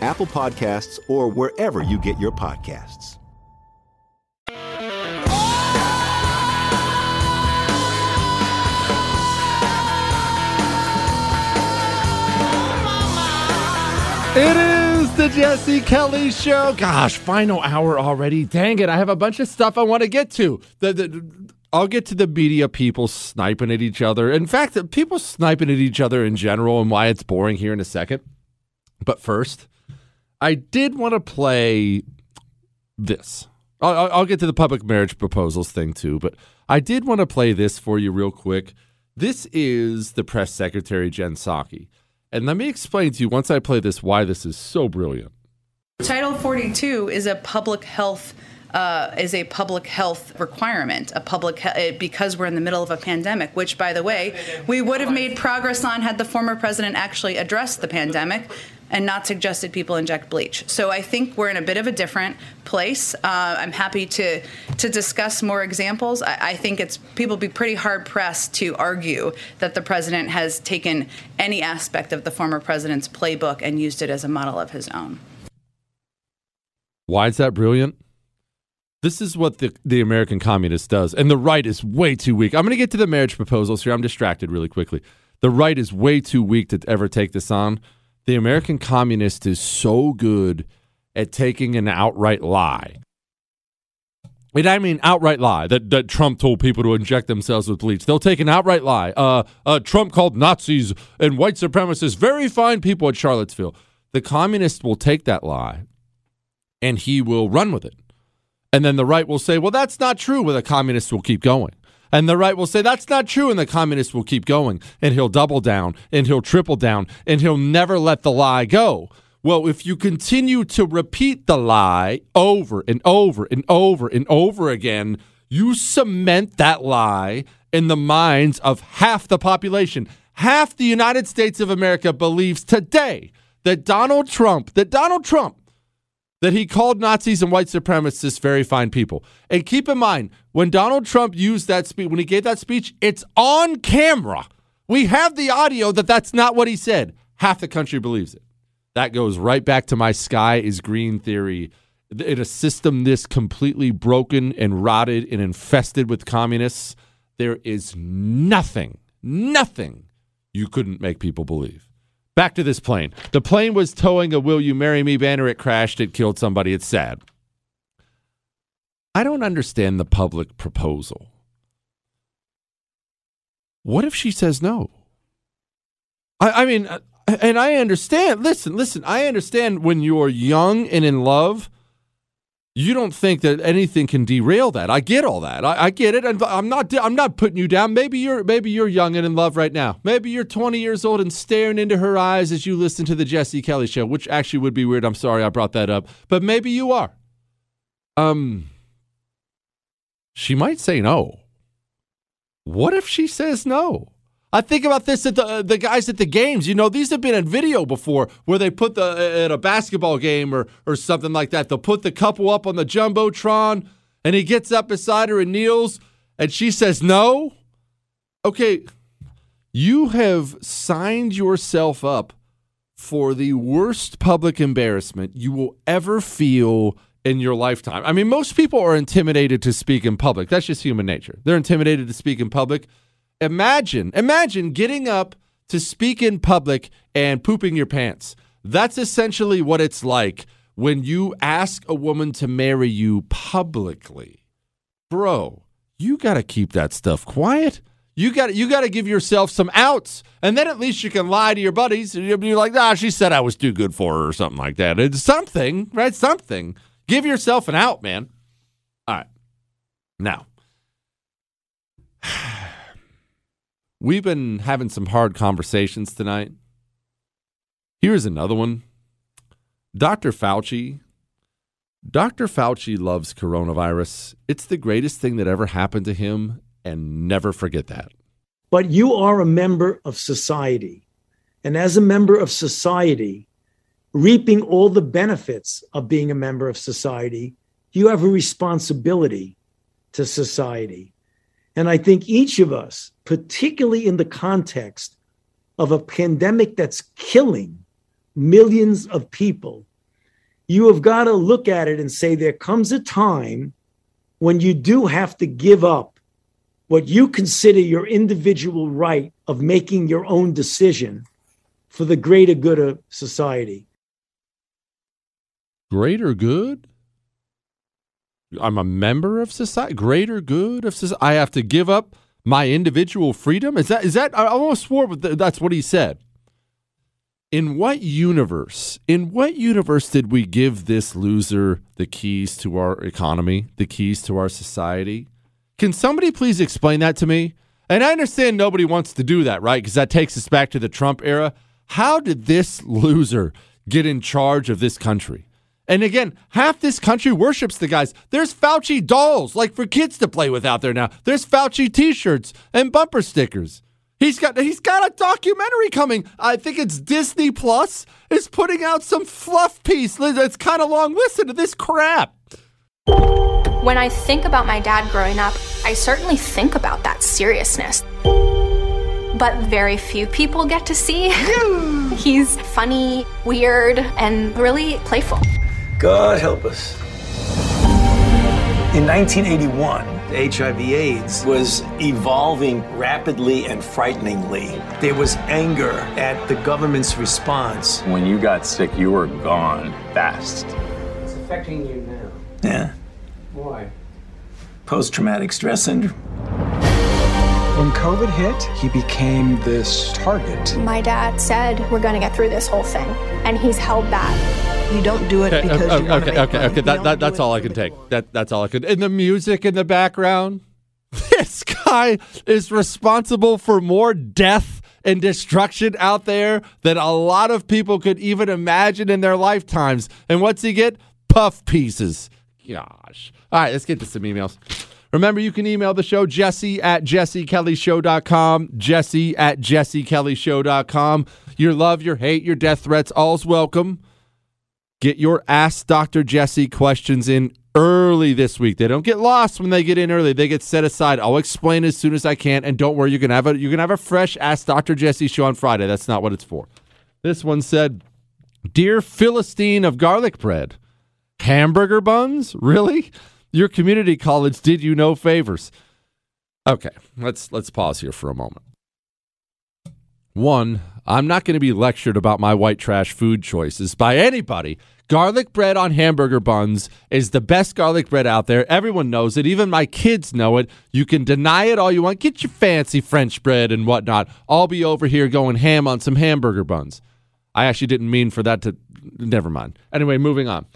Apple Podcasts, or wherever you get your podcasts. It is the Jesse Kelly Show. Gosh, final hour already. Dang it, I have a bunch of stuff I want to get to. The, the, I'll get to the media people sniping at each other. In fact, people sniping at each other in general and why it's boring here in a second. But first, I did want to play this. I'll, I'll get to the public marriage proposals thing too, but I did want to play this for you real quick. This is the press secretary, Jen Psaki. And let me explain to you, once I play this, why this is so brilliant. Title forty-two is a public health uh, is a public health requirement, a public he- because we're in the middle of a pandemic, which, by the way, we would have made progress on had the former president actually addressed the pandemic and not suggested people inject bleach. So I think we're in a bit of a different place. Uh, I'm happy to to discuss more examples. I, I think it's people be pretty hard-pressed to argue that the president has taken any aspect of the former president's playbook and used it as a model of his own. Why is that brilliant? This is what the, the American communist does, and the right is way too weak. I'm going to get to the marriage proposals here. I'm distracted really quickly. The right is way too weak to ever take this on. The American communist is so good at taking an outright lie. And I mean outright lie, that, that Trump told people to inject themselves with bleach. They'll take an outright lie. Uh, uh, Trump called Nazis and white supremacists very fine people at Charlottesville. The communist will take that lie, and he will run with it. And then the right will say, well, that's not true, well, the communists will keep going. And the right will say, that's not true, and the communists will keep going, and he'll double down, and he'll triple down, and he'll never let the lie go. Well, if you continue to repeat the lie over and over and over and over again, you cement that lie in the minds of half the population. Half the United States of America believes today that Donald Trump, that Donald Trump, that he called Nazis and white supremacists very fine people. And keep in mind, when Donald Trump used that speech, when he gave that speech, it's on camera. We have the audio that that's not what he said. Half the country believes it. That goes right back to my sky is green theory. In a system this completely broken and rotted and infested with communists, there is nothing, nothing you couldn't make people believe. Back to this plane. The plane was towing a Will You Marry Me banner. It crashed. It killed somebody. It's sad. I don't understand the public proposal. What if she says no? I, I mean, and I understand. Listen, listen, I understand when you're young and in love, you don't think that anything can derail that. I get all that. I, I get it. And I'm not. I'm not putting you down. Maybe you're. Maybe you're young and in love right now. Maybe you're twenty years old and staring into her eyes as you listen to the Jesse Kelly Show, which actually would be weird. I'm sorry I brought that up, but maybe you are. Um. She might say no. What if she says no? I think about this at the uh, the guys at the games. You know, these have been in video before where they put the, at a basketball game or or something like that, they'll put the couple up on the Jumbotron and he gets up beside her and kneels and she says no. Okay, you have signed yourself up for the worst public embarrassment you will ever feel in your lifetime. I mean, most people are intimidated to speak in public. That's just human nature. They're intimidated to speak in public. Imagine, imagine getting up to speak in public and pooping your pants. That's essentially what it's like when you ask a woman to marry you publicly. Bro, you got to keep that stuff quiet. You got you got to give yourself some outs, and then at least you can lie to your buddies. You're like, ah, she said I was too good for her or something like that. It's something, right? Something. Give yourself an out, man. All right. Now, we've been having some hard conversations tonight. Here's another one. Doctor Fauci. Doctor Fauci loves coronavirus. It's the greatest thing that ever happened to him, and never forget that. But you are a member of society. And as a member of society, reaping all the benefits of being a member of society, you have a responsibility to society. And I think each of us, particularly in the context of a pandemic that's killing millions of people, you have got to look at it and say there comes a time when you do have to give up what you consider your individual right of making your own decision for the greater good of society. Greater good? I'm a member of society. Greater good of society. I have to give up my individual freedom? Is that, is that, I almost swore that's what he said. In what universe, in what universe did we give this loser the keys to our economy, the keys to our society? Can somebody please explain that to me? And I understand nobody wants to do that, right? Because that takes us back to the Trump era. How did this loser get in charge of this country? And again, half this country worships the guys. There's Fauci dolls, like for kids to play with out there now. There's Fauci T-shirts and bumper stickers. He's got he's got a documentary coming. I think it's Disney Plus is putting out some fluff piece. It's kind of long. Listen to this crap. When I think about my dad growing up, I certainly think about that seriousness. But very few people get to see. Yeah. He's funny, weird, and really playful. God help us. In nineteen eighty-one, H I V AIDS was evolving rapidly and frighteningly. There was anger at the government's response. When you got sick, you were gone fast. It's affecting you now. Yeah. Why? Post-traumatic stress syndrome. When COVID hit, he became this target. My dad said, we're going to get through this whole thing, and he's held that. You don't do it okay, because okay, you want okay, to make okay, money. Okay, that, that, that's all I can take. That, that's all I can. And the music in the background, this guy is responsible for more death and destruction out there than a lot of people could even imagine in their lifetimes. And what's he get? Puff pieces. Gosh. All right, let's get to some emails. Remember, you can email the show, Jesse at Jesse Kelly Show dot com, Jesse at Jesse Kelly Show dot com. Your love, your hate, your death threats, all's welcome. Get your Ask Doctor Jesse questions in early this week. They don't get lost when they get in early. They get set aside. I'll explain as soon as I can, and don't worry, you're going to have a you're going to have a fresh Ask Doctor Jesse show on Friday. That's not what it's for. This one said, Dear Philistine of garlic bread, hamburger buns? Really? Your community college did you no favors. Okay, let's let's pause here for a moment. One, I'm not going to be lectured about my white trash food choices by anybody. Garlic bread on hamburger buns is the best garlic bread out there. Everyone knows it. Even my kids know it. You can deny it all you want. Get your fancy French bread and whatnot. I'll be over here going ham on some hamburger buns. I actually didn't mean for that to... Never mind. Anyway, moving on.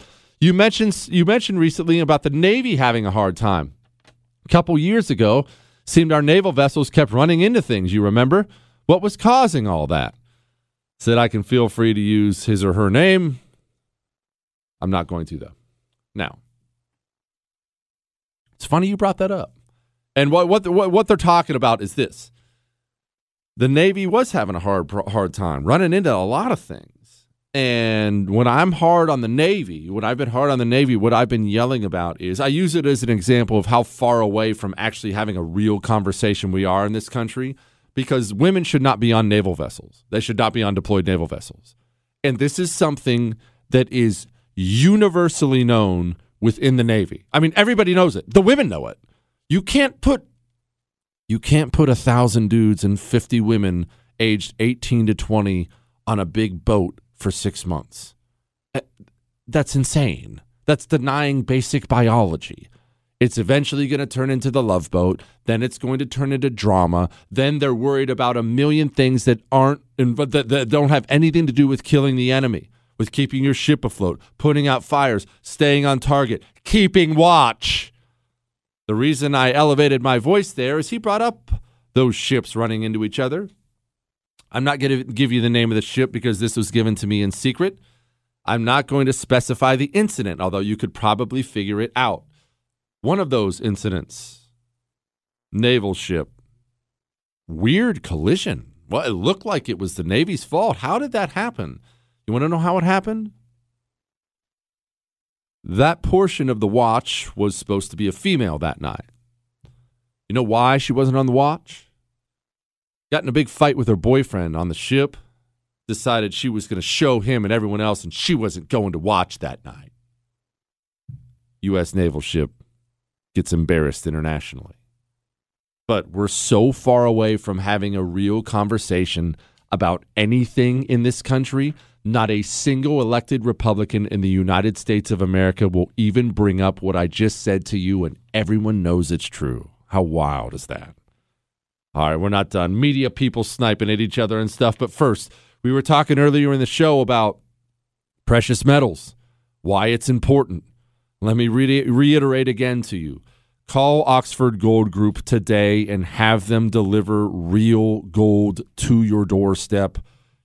You mentioned you mentioned recently about the Navy having a hard time. A couple years ago, seemed our naval vessels kept running into things, you remember? What was causing all that? Said I can feel free to use his or her name. I'm not going to, though. Now, it's funny you brought that up. And what what what, what they're talking about is this. the Navy was having a hard hard time running into a lot of things. And when I'm hard on the Navy, when I've been hard on the Navy, what I've been yelling about is, I use it as an example of how far away from actually having a real conversation we are in this country, because women should not be on naval vessels. They should not be on deployed naval vessels. And this is something that is universally known within the Navy. I mean, everybody knows it. The women know it. You can't put You can't put one thousand dudes and fifty women aged eighteen to twenty on a big boat for six months. That's insane. That's denying basic biology. It's eventually going to turn into the love boat. Then it's going to turn into drama. Then they're worried about a million things that aren't that, that don't have anything to do with killing the enemy, with keeping your ship afloat, putting out fires, staying on target, keeping watch. The reason I elevated my voice there is he brought up those ships running into each other. I'm not going to give you the name of the ship because this was given to me in secret. I'm not going to specify the incident, although you could probably figure it out. One of those incidents, naval ship, weird collision. Well, it looked like it was the Navy's fault. How did that happen? You want to know how it happened? That portion of the watch was supposed to be a female that night. You know why she wasn't on the watch? Got in a big fight with her boyfriend on the ship, decided she was going to show him and everyone else, and she wasn't going to watch that night. U S naval ship gets embarrassed internationally. But we're so far away from having a real conversation about anything in this country. Not a single elected Republican in the United States of America will even bring up what I just said to you, and everyone knows it's true. How wild is that? All right, we're not done. Media people sniping at each other and stuff. But first, we were talking earlier in the show about precious metals, why it's important. Let me re- reiterate again to you. Call Oxford Gold Group today and have them deliver real gold to your doorstep.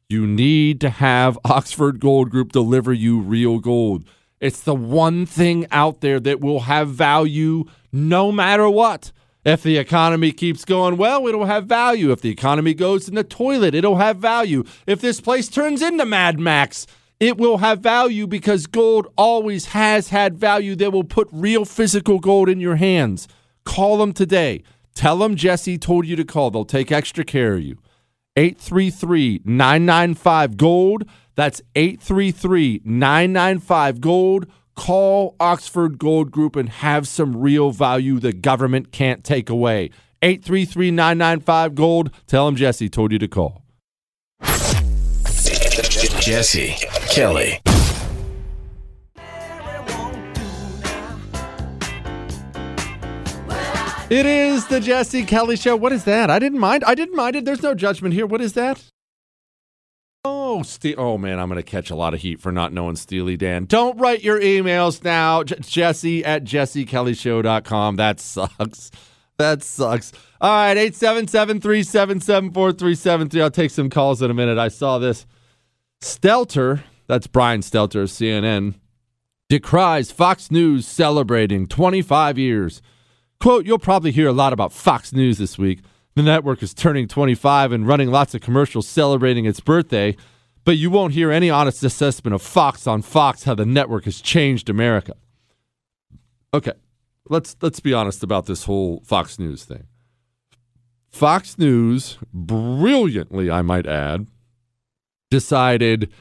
You need to have Oxford Gold Group deliver you real gold. It's the one thing out there that will have value no matter what. If the economy keeps going well, it'll have value. If the economy goes in the toilet, it'll have value. If this place turns into Mad Max, it will have value because gold always has had value. They will put real physical gold in your hands. Call them today. Tell them Jesse told you to call. They'll take extra care of you. eight three three, nine nine five, GOLD. That's eight three three, nine nine five, GOLD. Call Oxford Gold Group and have some real value the government can't take away. eight three three, nine nine five, GOLD. Tell them Jesse told you to call. Jesse Kelly. It is the Jesse Kelly Show. What is that? I didn't mind. I didn't mind it. There's no judgment here. What is that? Oh, Ste- oh man, I'm going to catch a lot of heat for not knowing Steely Dan. Don't write your emails now. J- Jesse at Jesse Kelly Show dot com. That sucks. That sucks. All right, eight seven seven, three seven seven, four three seven three. I'll take some calls in a minute. I saw this. Stelter, that's Brian Stelter of C N N, decries Fox News celebrating twenty-five years. Quote, you'll probably hear a lot about Fox News this week. The network is turning twenty-five and running lots of commercials celebrating its birthday, but you won't hear any honest assessment of Fox on Fox, how the network has changed America. Okay, let's let's be honest about this whole Fox News thing. Fox News, brilliantly, I might add, decided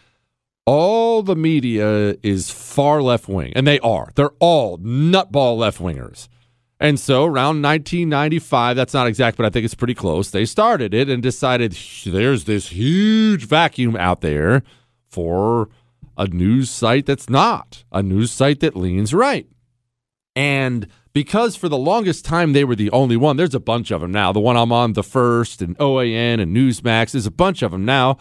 all the media is far left-wing, and they are. They're all nutball left-wingers. And so around nineteen ninety-five, that's not exact, but I think it's pretty close, they started it and decided there's this huge vacuum out there for a news site that's not, a news site that leans right. And because for the longest time they were the only one, there's a bunch of them now. The one I'm on, The First and O A N and Newsmax, there's a bunch of them now.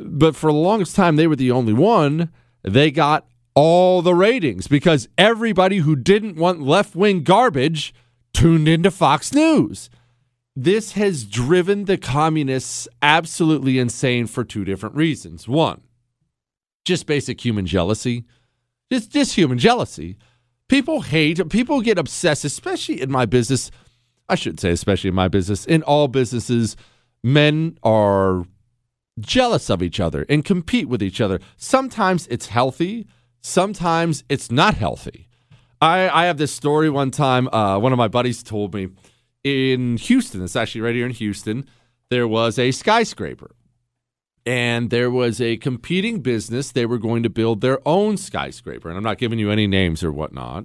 But for the longest time, they were the only one. They got all the ratings because everybody who didn't want left-wing garbage tuned into Fox News. This has driven the communists absolutely insane for two different reasons. One, just basic human jealousy. It's just human jealousy. People hate, people get obsessed, especially in my business. I should say especially in my business, in all businesses. men are jealous of each other and compete with each other. Sometimes it's healthy. Sometimes it's not healthy. I, I have this story one time. Uh, one of my buddies told me in Houston, it's actually right here in Houston, there was a skyscraper. And there was a competing business. They were going to build their own skyscraper. And I'm not giving you any names or whatnot.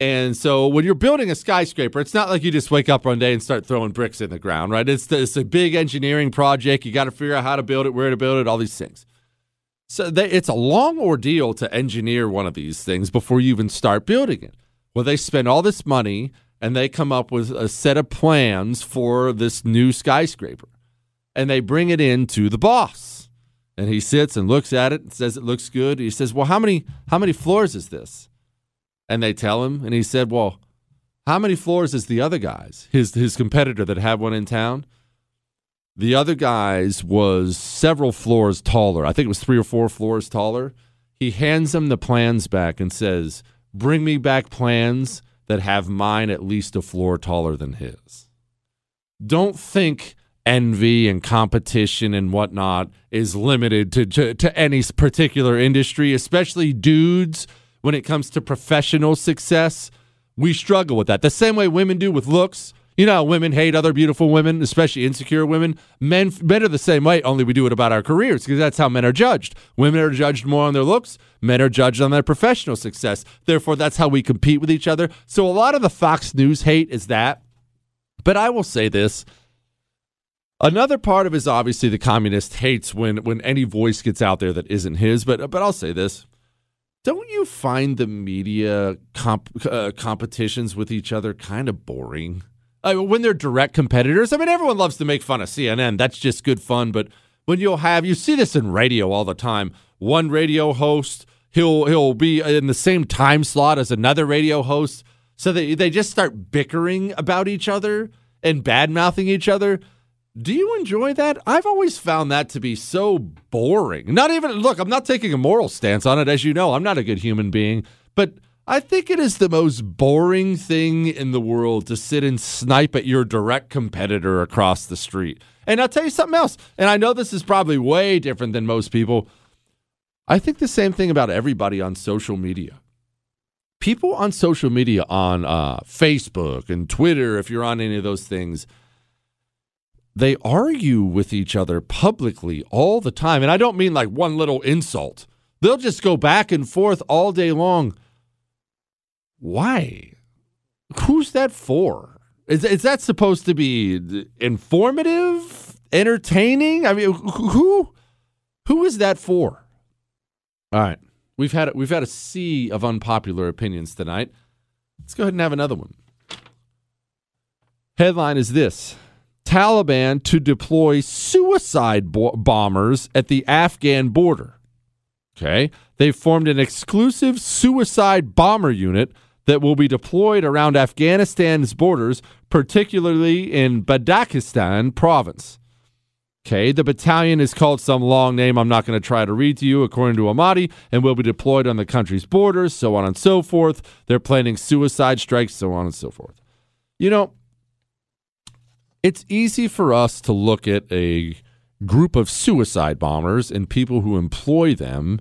And so when you're building a skyscraper, it's not like you just wake up one day and start throwing bricks in the ground, right? It's, it's a big engineering project. You got to figure out how to build it, where to build it, all these things. So they, it's a long ordeal to engineer one of these things before you even start building it. Well, they spend all this money, and they come up with a set of plans for this new skyscraper. And they bring it in to the boss. And he sits and looks at it and says it looks good. He says, well, how many how many floors is this? And they tell him. And he said, well, how many floors is the other guy's? His, his competitor that had one in town? The other guy's was several floors taller. I think it was three or four floors taller. He hands him the plans back and says, bring me back plans that have mine at least a floor taller than his. Don't think envy and competition and whatnot is limited to, to, to any particular industry, especially dudes. When it comes to professional success, we struggle with that. The same way women do with looks. You know, women hate other beautiful women, especially insecure women. Men, men are the same way, only we do it about our careers because that's how men are judged. Women are judged more on their looks. Men are judged on their professional success. Therefore, that's how we compete with each other. So a lot of the Fox News hate is that. But I will say this. Another part of it is obviously the communist hates when, when any voice gets out there that isn't his. But, but I'll say this. Don't you find the media comp- uh, competitions with each other kind of boring? I mean, when they're direct competitors, I mean, everyone loves to make fun of C N N. That's just good fun. But when you'll have, you see this in radio all the time. One radio host, he'll he'll be in the same time slot as another radio host. So they, they just start bickering about each other and bad-mouthing each other. Do you enjoy that? I've always found that to be so boring. Not even, look, I'm not taking a moral stance on it. As you know, I'm not a good human being. But I think it is the most boring thing in the world to sit and snipe at your direct competitor across the street. And I'll tell you something else. And I know this is probably way different than most people. I think the same thing about everybody on social media. People on social media, on uh, Facebook and Twitter, if you're on any of those things, they argue with each other publicly all the time. And I don't mean like one little insult. They'll just go back and forth all day long. Why? Who's that for? Is, is that supposed to be informative, entertaining? I mean, who who is that for? All right. We've had, we've had a sea of unpopular opinions tonight. Let's go ahead and have another one. Headline is this. Taliban to deploy suicide bo- bombers at the Afghan border. Okay. They've formed an exclusive suicide bomber unit that will be deployed around Afghanistan's borders, particularly in Badakistan province. Okay. The battalion is called some long name I'm not going to try to read to you, according to Ahmadi, and will be deployed on the country's borders, so on and so forth. They're planning suicide strikes, so on and so forth. You know, it's easy for us to look at a group of suicide bombers and people who employ them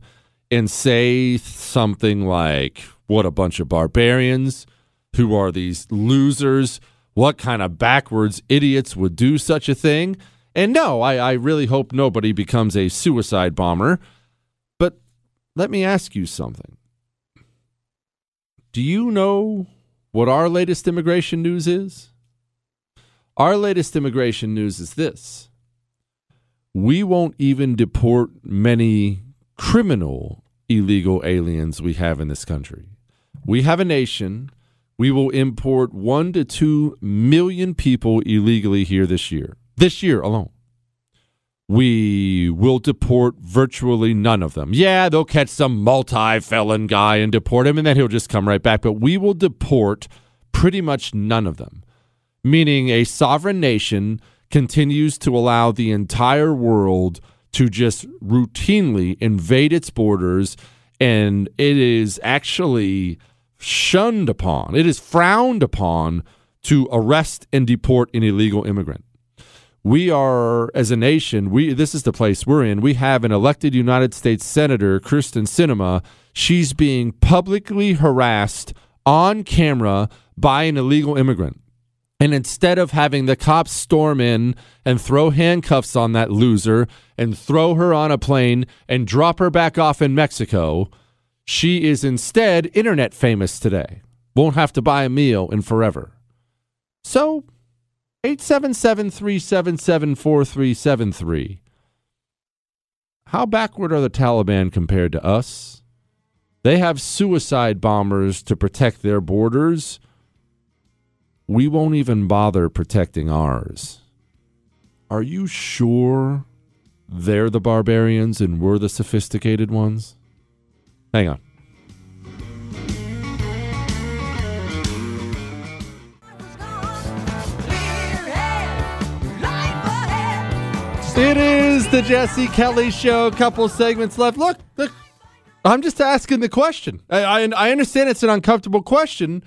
and say something like, what a bunch of barbarians, who are these losers, what kind of backwards idiots would do such a thing? And no, I, I really hope nobody becomes a suicide bomber. But let me ask you something. Do you know what our latest immigration news is? Our latest immigration news is this. We won't even deport many criminal illegal aliens we have in this country. We have a nation. We will import one to two million people illegally here this year. This year alone. We will deport virtually none of them. Yeah, they'll catch some multi-felon guy and deport him, and then he'll just come right back. But we will deport pretty much none of them. Meaning a sovereign nation continues to allow the entire world to just routinely invade its borders, and it is actually shunned upon. It is frowned upon to arrest and deport an illegal immigrant. we are, as a nation, we this is the place we're in. We have an elected United States Senator, Kyrsten Sinema. She's being publicly harassed on camera by an illegal immigrant. And instead of having the cops storm in and throw handcuffs on that loser and throw her on a plane and drop her back off in Mexico, she is instead internet famous today. Won't have to buy a meal in forever. So, eight seven seven, three seven seven, four three seven three. How backward are the Taliban compared to us? They have suicide bombers to protect their borders. We won't even bother protecting ours. Are you sure they're the barbarians and we're the sophisticated ones? Hang on. It is the Jesse Kelly Show. Couple segments left. Look, look, I'm just asking the question. I, I, I understand it's an uncomfortable question.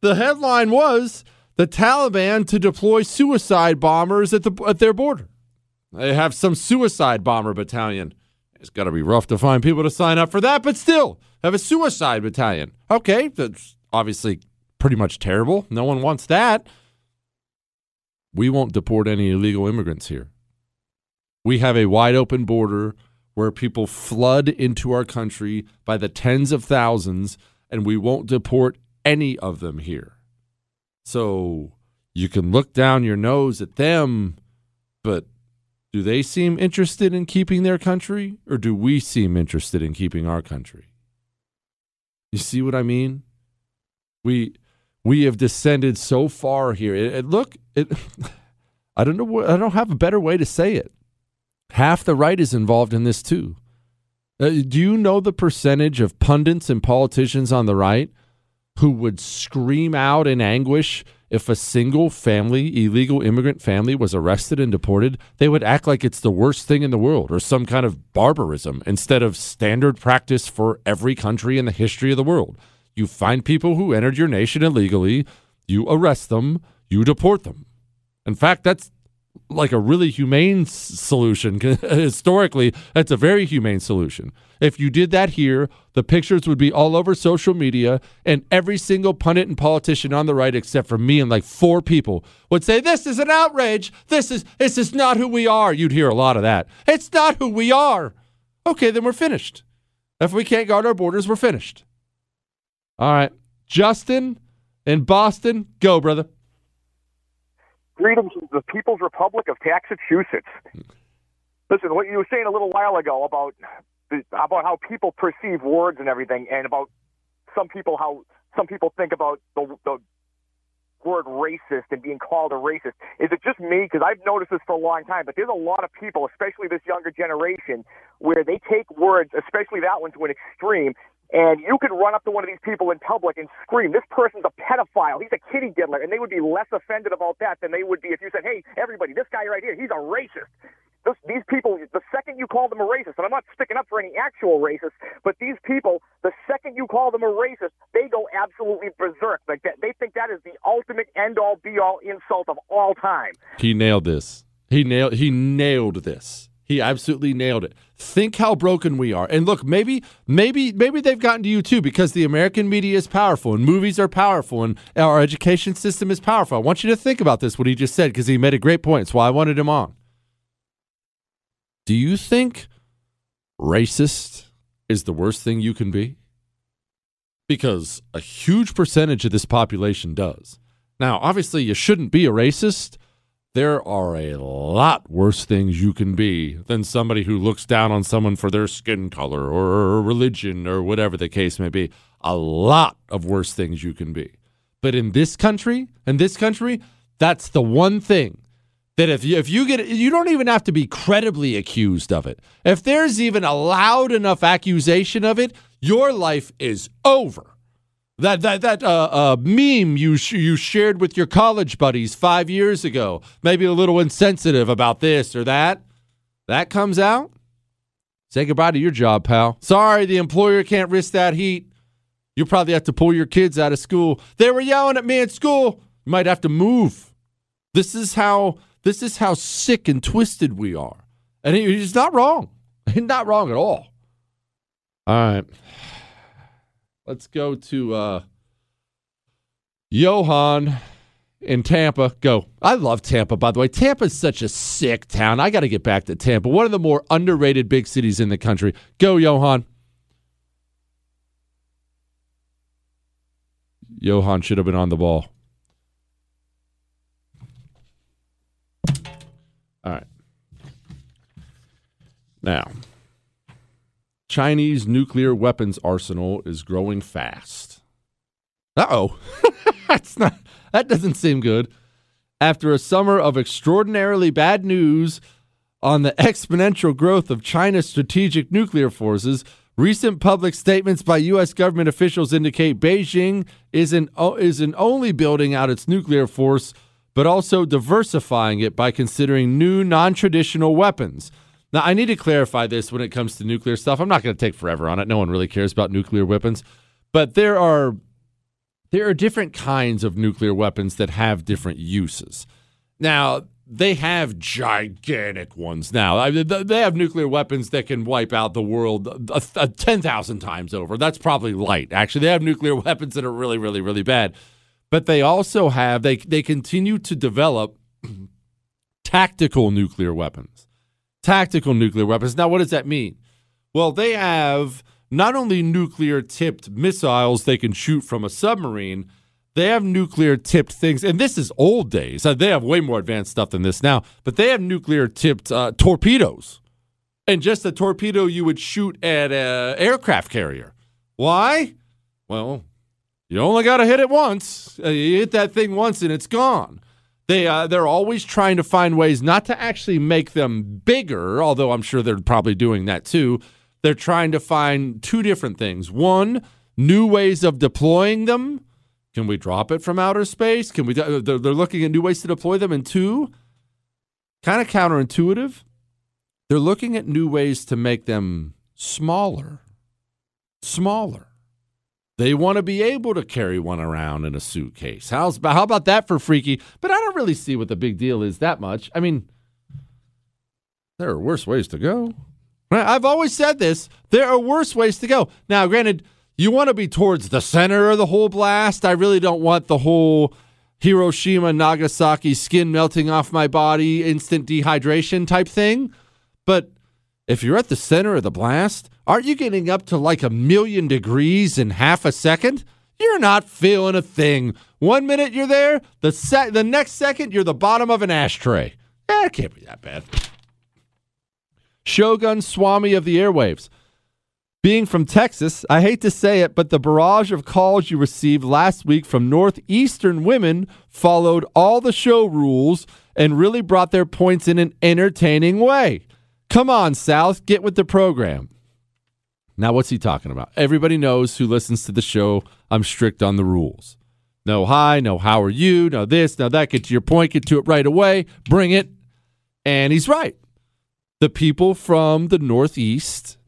The headline was, the Taliban to deploy suicide bombers at the at their border. They have some suicide bomber battalion. It's got to be rough to find people to sign up for that, but still, have a suicide battalion. Okay, that's obviously pretty much terrible. No one wants that. We won't deport any illegal immigrants here. We have a wide open border where people flood into our country by the tens of thousands, and we won't deport any of them here. So you can look down your nose at them, but do they seem interested in keeping their country, or do we seem interested in keeping our country? You see what I mean? We we have descended so far here. It, it, look, it, I don't know. I don't have a better way to say it. Half the right is involved in this too. Uh, do you know the percentage of pundits and politicians on the right who would scream out in anguish if a single family, illegal immigrant family, was arrested and deported? They would act like it's the worst thing in the world or some kind of barbarism instead of standard practice for every country in the history of the world. You find people who entered your nation illegally, you arrest them, you deport them. In fact, that's like a really humane solution. Historically, that's a very humane solution. If you did that here, the pictures would be all over social media, and every single pundit and politician on the right, except for me and like four people, would say, this is an outrage. This is, this is not who we are. You'd hear a lot of that. It's not who we are. Okay, then we're finished. If we can't guard our borders, we're finished. All right. Justin in Boston, go, brother. Greetings to the People's Republic of Taxachusetts. Listen, what you were saying a little while ago about the, about how people perceive words and everything, and about some people how some people think about the, the word racist and being called a racist. Is it just me? Because I've noticed this for a long time, but there's a lot of people, especially this younger generation, where they take words, especially that one, to an extreme. And you could run up to one of these people in public and scream, this person's a pedophile, he's a kitty diddler, and they would be less offended about that than they would be if you said, hey, everybody, this guy right here, he's a racist. This, these people, the second you call them a racist, and I'm not sticking up for any actual racists, but these people, the second you call them a racist, they go absolutely berserk. Like that, they think that is the ultimate end-all, be-all insult of all time. He nailed this. He nailed. He nailed this. He absolutely nailed it. Think how broken we are. And look, maybe maybe, maybe they've gotten to you too, because the American media is powerful and movies are powerful and our education system is powerful. I want you to think about this, what he just said, because he made a great point. It's why I wanted him on. Do you think racist is the worst thing you can be? Because a huge percentage of this population does. Now, obviously, you shouldn't be a racist. There are a lot worse things you can be than somebody who looks down on someone for their skin color or religion or whatever the case may be. A lot of worse things you can be. But in this country, in this country, that's the one thing that if you, if you get, you don't even have to be credibly accused of it. If there's even a loud enough accusation of it, your life is over. That that that uh, uh, meme you sh- you shared with your college buddies five years ago, maybe a little insensitive about this or that, that comes out. Say goodbye to your job, pal. Sorry, the employer can't risk that heat. You'll probably have to pull your kids out of school. They were yelling at me at school. You might have to move. This is how This is how sick and twisted we are. And he's not wrong. He's not wrong at all. All right. Let's go to uh, Johan in Tampa. Go. I love Tampa, by the way. Tampa's such a sick town. I got to get back to Tampa. One of the more underrated big cities in the country. Go, Johan. Johan should have been on the ball. All right. Now, Chinese nuclear weapons arsenal is growing fast. Uh-oh. That's not, that doesn't seem good. After a summer of extraordinarily bad news on the exponential growth of China's strategic nuclear forces, recent public statements by U S government officials indicate Beijing isn't, isn't only building out its nuclear force, but also diversifying it by considering new non-traditional weapons. Now, I need to clarify this when it comes to nuclear stuff. I'm not going to take forever on it. No one really cares about nuclear weapons. But there are there are different kinds of nuclear weapons that have different uses. Now, they have gigantic ones now. I mean, they have nuclear weapons that can wipe out the world ten thousand times over. That's probably light. Actually, they have nuclear weapons that are really, really, really bad. But they also have, they they continue to develop tactical nuclear weapons. Tactical nuclear weapons. Now, what does that mean? Well, they have not only nuclear-tipped missiles they can shoot from a submarine, they have nuclear-tipped things. And this is old days. They have way more advanced stuff than this now. But they have nuclear-tipped uh, torpedoes. And just a torpedo you would shoot at an aircraft carrier. Why? Well, you only got to hit it once. You hit that thing once and it's gone. They, uh, they're always trying to find ways not to actually make them bigger, although I'm sure they're probably doing that too. They're trying to find two different things. One, new ways of deploying them. Can we drop it from outer space? Can we? They're looking at new ways to deploy them. And two, kind of counterintuitive, they're looking at new ways to make them smaller. Smaller. They want to be able to carry one around in a suitcase. How's, how about that for freaky? But I don't really see what the big deal is that much. I mean, there are worse ways to go. I've always said this. There are worse ways to go. Now, granted, you want to be towards the center of the whole blast. I really don't want the whole Hiroshima, Nagasaki, skin melting off my body, instant dehydration type thing. But if you're at the center of the blast, aren't you getting up to like a million degrees in half a second? You're not feeling a thing. One minute you're there, the se- the next second you're the bottom of an ashtray. Eh, it can't be that bad. Shogun Swami of the airwaves. Being from Texas, I hate to say it, but the barrage of calls you received last week from Northeastern women followed all the show rules and really brought their points in an entertaining way. Come on, South, get with the program. Now, what's he talking about? Everybody knows who listens to the show, I'm strict on the rules. No hi, no how are you, no this, no that. Get to your point, get to it right away, bring it. And he's right. The people from the Northeast,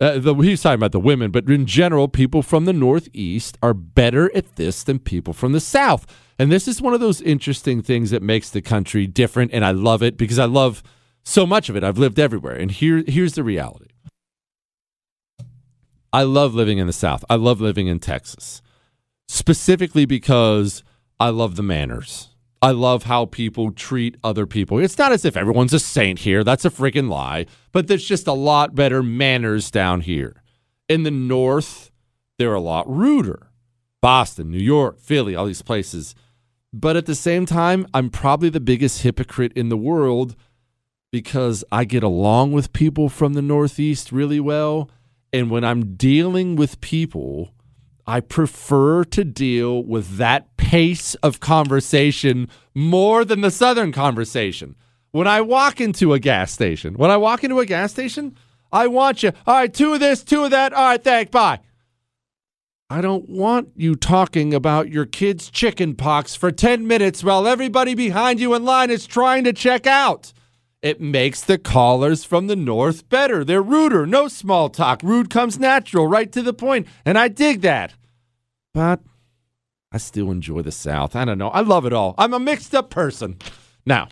uh, the, he's talking about the women, but in general, people from the Northeast are better at this than people from the South. And this is one of those interesting things that makes the country different, and I love it because I love so much of it. I've lived everywhere, and here, here's the reality. I love living in the South. I love living in Texas, specifically because I love the manners. I love how people treat other people. It's not as if everyone's a saint here. That's a freaking lie. But there's just a lot better manners down here. In the North, they're a lot ruder. Boston, New York, Philly, all these places. But at the same time, I'm probably the biggest hypocrite in the world because I get along with people from the Northeast really well. And when I'm dealing with people, I prefer to deal with that pace of conversation more than the Southern conversation. When I walk into a gas station, when I walk into a gas station, I want you, all right, two of this, two of that, all right, thanks, bye. I don't want you talking about your kid's chicken pox for ten minutes while everybody behind you in line is trying to check out. It makes the callers from the North better. They're ruder. No small talk. Rude comes natural, right to the point. And I dig that. But I still enjoy the South. I don't know. I love it all. I'm a mixed up person. Now,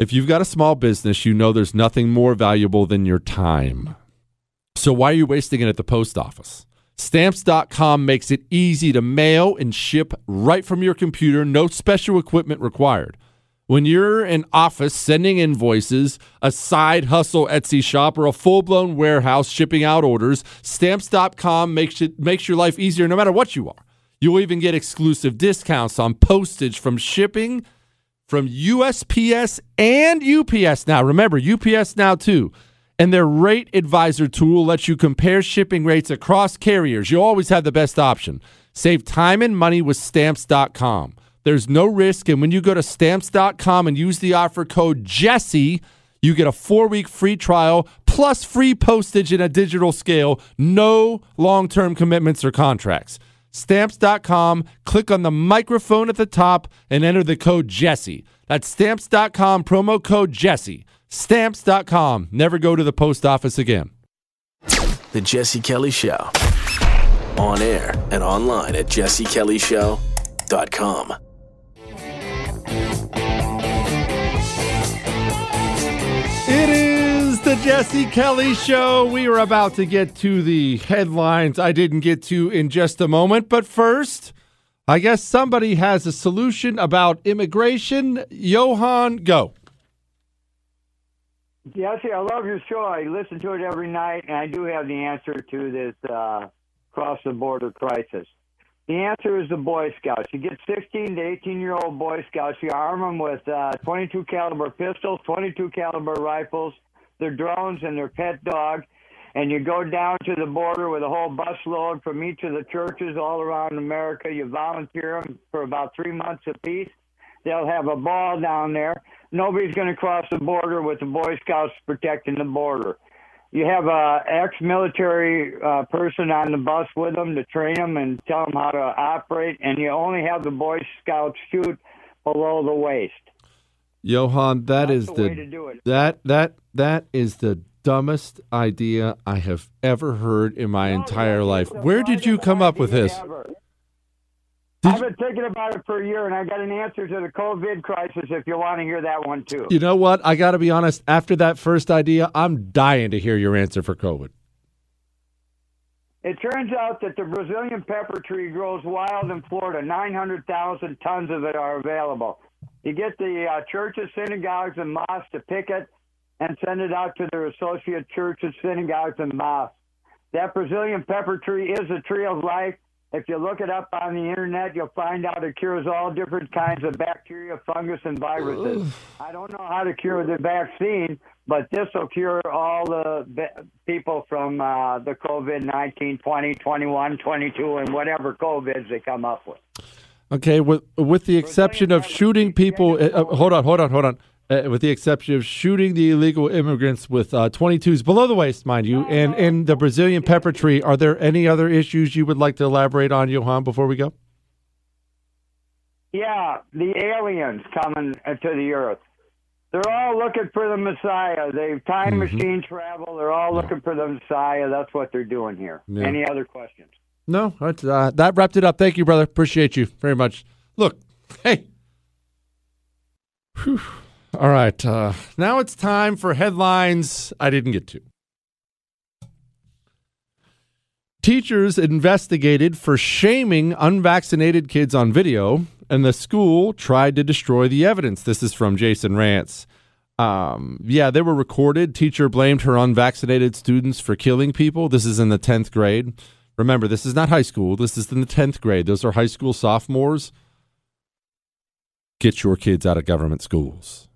If you've got a small business, you know there's nothing more valuable than your time. So why are you wasting it at the post office? Stamps dot com makes it easy to mail and ship right from your computer. No special equipment required. When you're in office sending invoices, a side hustle Etsy shop, or a full-blown warehouse shipping out orders, Stamps dot com makes it makes your life easier no matter what you are. You'll even get exclusive discounts on postage from shipping from U S P S and U P S Now. Remember, U P S Now, too. And their Rate Advisor tool lets you compare shipping rates across carriers. You always have the best option. Save time and money with Stamps dot com. There's no risk, and when you go to Stamps dot com and use the offer code Jesse, you get a four-week free trial plus free postage in a digital scale. No long-term commitments or contracts. Stamps dot com, click on the microphone at the top and enter the code Jesse. That's Stamps dot com, promo code Jesse. Stamps dot com. Never go to the post office again. The Jesse Kelly Show. On air and online at Jesse Kelly Show dot com. It is the Jesse Kelly Show. We are about to get to the headlines I didn't get to in just a moment. But first, I guess somebody has a solution about immigration. Johan, go. Jesse, I love your show. I listen to it every night, and I do have the answer to this uh, cross-the-border crisis. The answer is the Boy Scouts. You get sixteen to eighteen-year-old Boy Scouts. You arm them with uh, twenty-two caliber pistols, twenty-two caliber rifles, their drones, and their pet dog, and you go down to the border with a whole busload from each of the churches all around America. You volunteer them for about three months apiece. They'll have a ball down there. Nobody's going to cross the border with the Boy Scouts protecting the border. You have a ex-military uh, person on the bus with them to train them and tell them how to operate, and you only have the Boy Scouts shoot below the waist. Johan, that That's is the, the way to do it. that that that is the dumbest idea I have ever heard in my no, entire life. Where did you come up with this? Ever. Did I've been thinking about it for a year, and I got an answer to the COVID crisis if you want to hear that one, too. You know what? I got to be honest. After that first idea, I'm dying to hear your answer for COVID. It turns out that the Brazilian pepper tree grows wild in Florida. nine hundred thousand tons of it are available. You get the uh, churches, synagogues, and mosques to pick it and send it out to their associate churches, synagogues, and mosques. That Brazilian pepper tree is a tree of life. If you look it up on the internet, you'll find out it cures all different kinds of bacteria, fungus, and viruses. I don't know how to cure the vaccine, but this will cure all the be- people from uh, the COVID nineteen, twenty, twenty-one, twenty-two, and whatever COVIDs they come up with. Okay, with with the exception of shooting people, uh, hold on, hold on, hold on. Uh, with the exception of shooting the illegal immigrants with uh, twenty-twos below the waist, mind you, and in the Brazilian pepper tree, are there any other issues you would like to elaborate on, Johan, before we go? Yeah, the aliens coming to the earth. They're all looking for the Messiah. They've time mm-hmm. machine travel. They're all yeah. looking for the Messiah. That's what they're doing here. Yeah. Any other questions? No, uh, that wrapped it up. Thank you, brother. Appreciate you very much. Look, hey. Whew. All right, uh, now it's time for headlines I didn't get to. Teachers investigated for shaming unvaccinated kids on video, and the school tried to destroy the evidence. This is from Jason Rants. Um, yeah, they were recorded. Teacher blamed her unvaccinated students for killing people. This is in the tenth grade. Remember, this is not high school. This is in the tenth grade. Those are high school sophomores. Get your kids out of government schools.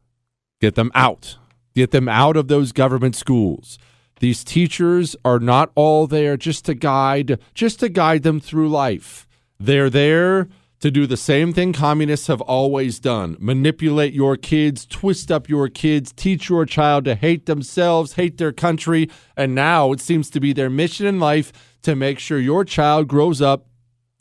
Get them out. Get them out of those government schools. These teachers are not all there just to guide, just to guide them through life. They're there to do the same thing communists have always done. Manipulate your kids, twist up your kids, teach your child to hate themselves, hate their country. And now it seems to be their mission in life to make sure your child grows up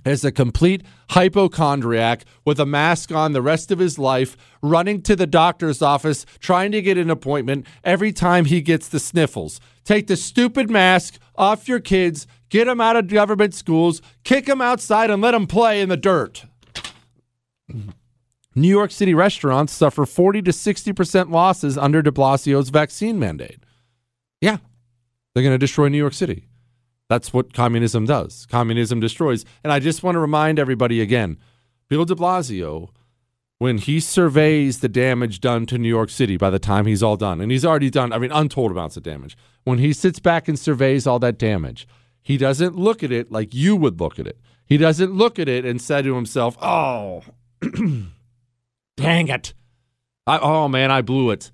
as a complete hypochondriac with a mask on the rest of his life, running to the doctor's office, trying to get an appointment every time he gets the sniffles. Take the stupid mask off your kids, get them out of government schools, kick them outside and let them play in the dirt. New York City restaurants suffer forty to sixty percent losses under de Blasio's vaccine mandate. Yeah, they're going to destroy New York City. That's what communism does. Communism destroys. And I just want to remind everybody again, Bill de Blasio, when he surveys the damage done to New York City by the time he's all done, and he's already done, I mean, untold amounts of damage, when he sits back and surveys all that damage, he doesn't look at it like you would look at it. He doesn't look at it and say to himself, oh, dang it. I, oh, man, I blew it.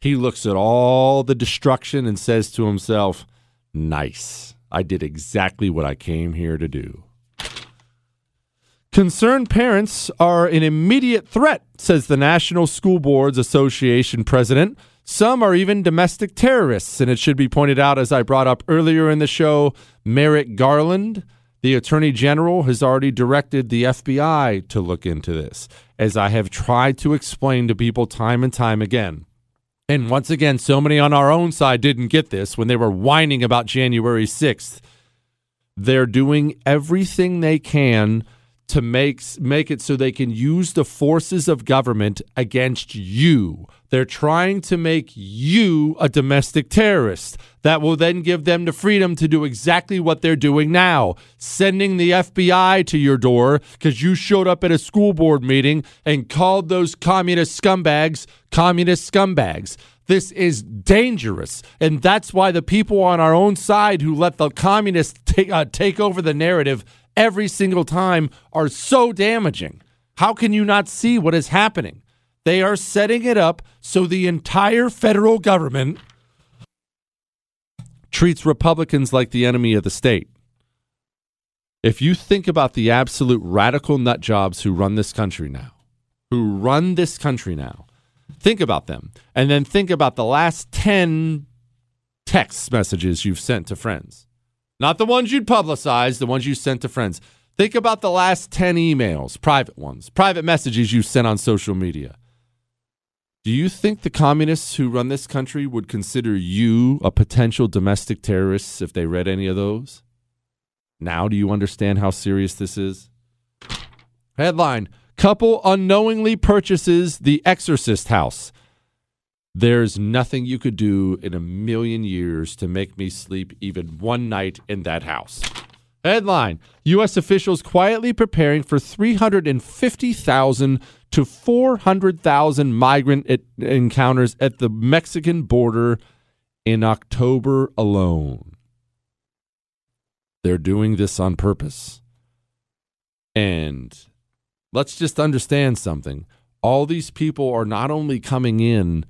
He looks at all the destruction and says to himself, nice. I did exactly what I came here to do. Concerned parents are an immediate threat, says the National School Boards Association president. Some are even domestic terrorists. And it should be pointed out, as I brought up earlier in the show, Merrick Garland, the attorney general, has already directed the F B I to look into this, as I have tried to explain to people time and time again. And once again, so many on our own side didn't get this when they were whining about January sixth. They're doing everything they can to make, make it so they can use the forces of government against you. They're trying to make you a domestic terrorist. That will then give them the freedom to do exactly what they're doing now, sending the F B I to your door because you showed up at a school board meeting and called those communist scumbags communist scumbags. This is dangerous, and that's why the people on our own side who let the communists take, uh, take over the narrative every single time are so damaging. How can you not see what is happening? They are setting it up so the entire federal government treats Republicans like the enemy of the state. If you think about the absolute radical nut jobs who run this country now, who run this country now, think about them. And then think about the last ten text messages you've sent to friends. Not the ones you'd publicize, the ones you sent to friends. Think about the last ten emails, private ones, private messages you sent on social media. Do you think the communists who run this country would consider you a potential domestic terrorist if they read any of those? Now do you understand how serious this is? Headline, couple unknowingly purchases the Exorcist house. There's nothing you could do in a million years to make me sleep even one night in that house. Headline, U S officials quietly preparing for three hundred fifty thousand to four hundred thousand migrant at encounters at the Mexican border in October alone. They're doing this on purpose. And let's just understand something. All these people are not only coming in,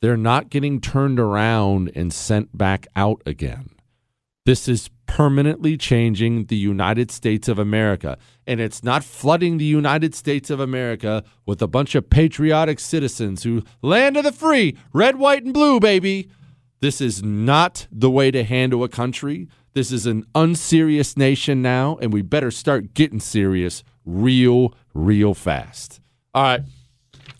they're not getting turned around and sent back out again. This is permanently changing the United States of America. And it's not flooding the United States of America with a bunch of patriotic citizens who, land of the free, red, white, and blue, baby. This is not the way to handle a country. This is an unserious nation now, and we better start getting serious real, real fast. All right.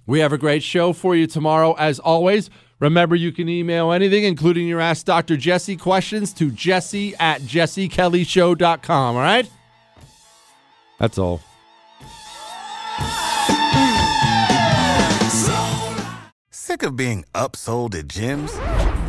We have a great show for you tomorrow, as always. Remember, you can email anything, including your Ask Doctor Jesse questions, to jesse at jesse kelly show dot com, all right? That's all. Sick of being upsold at gyms?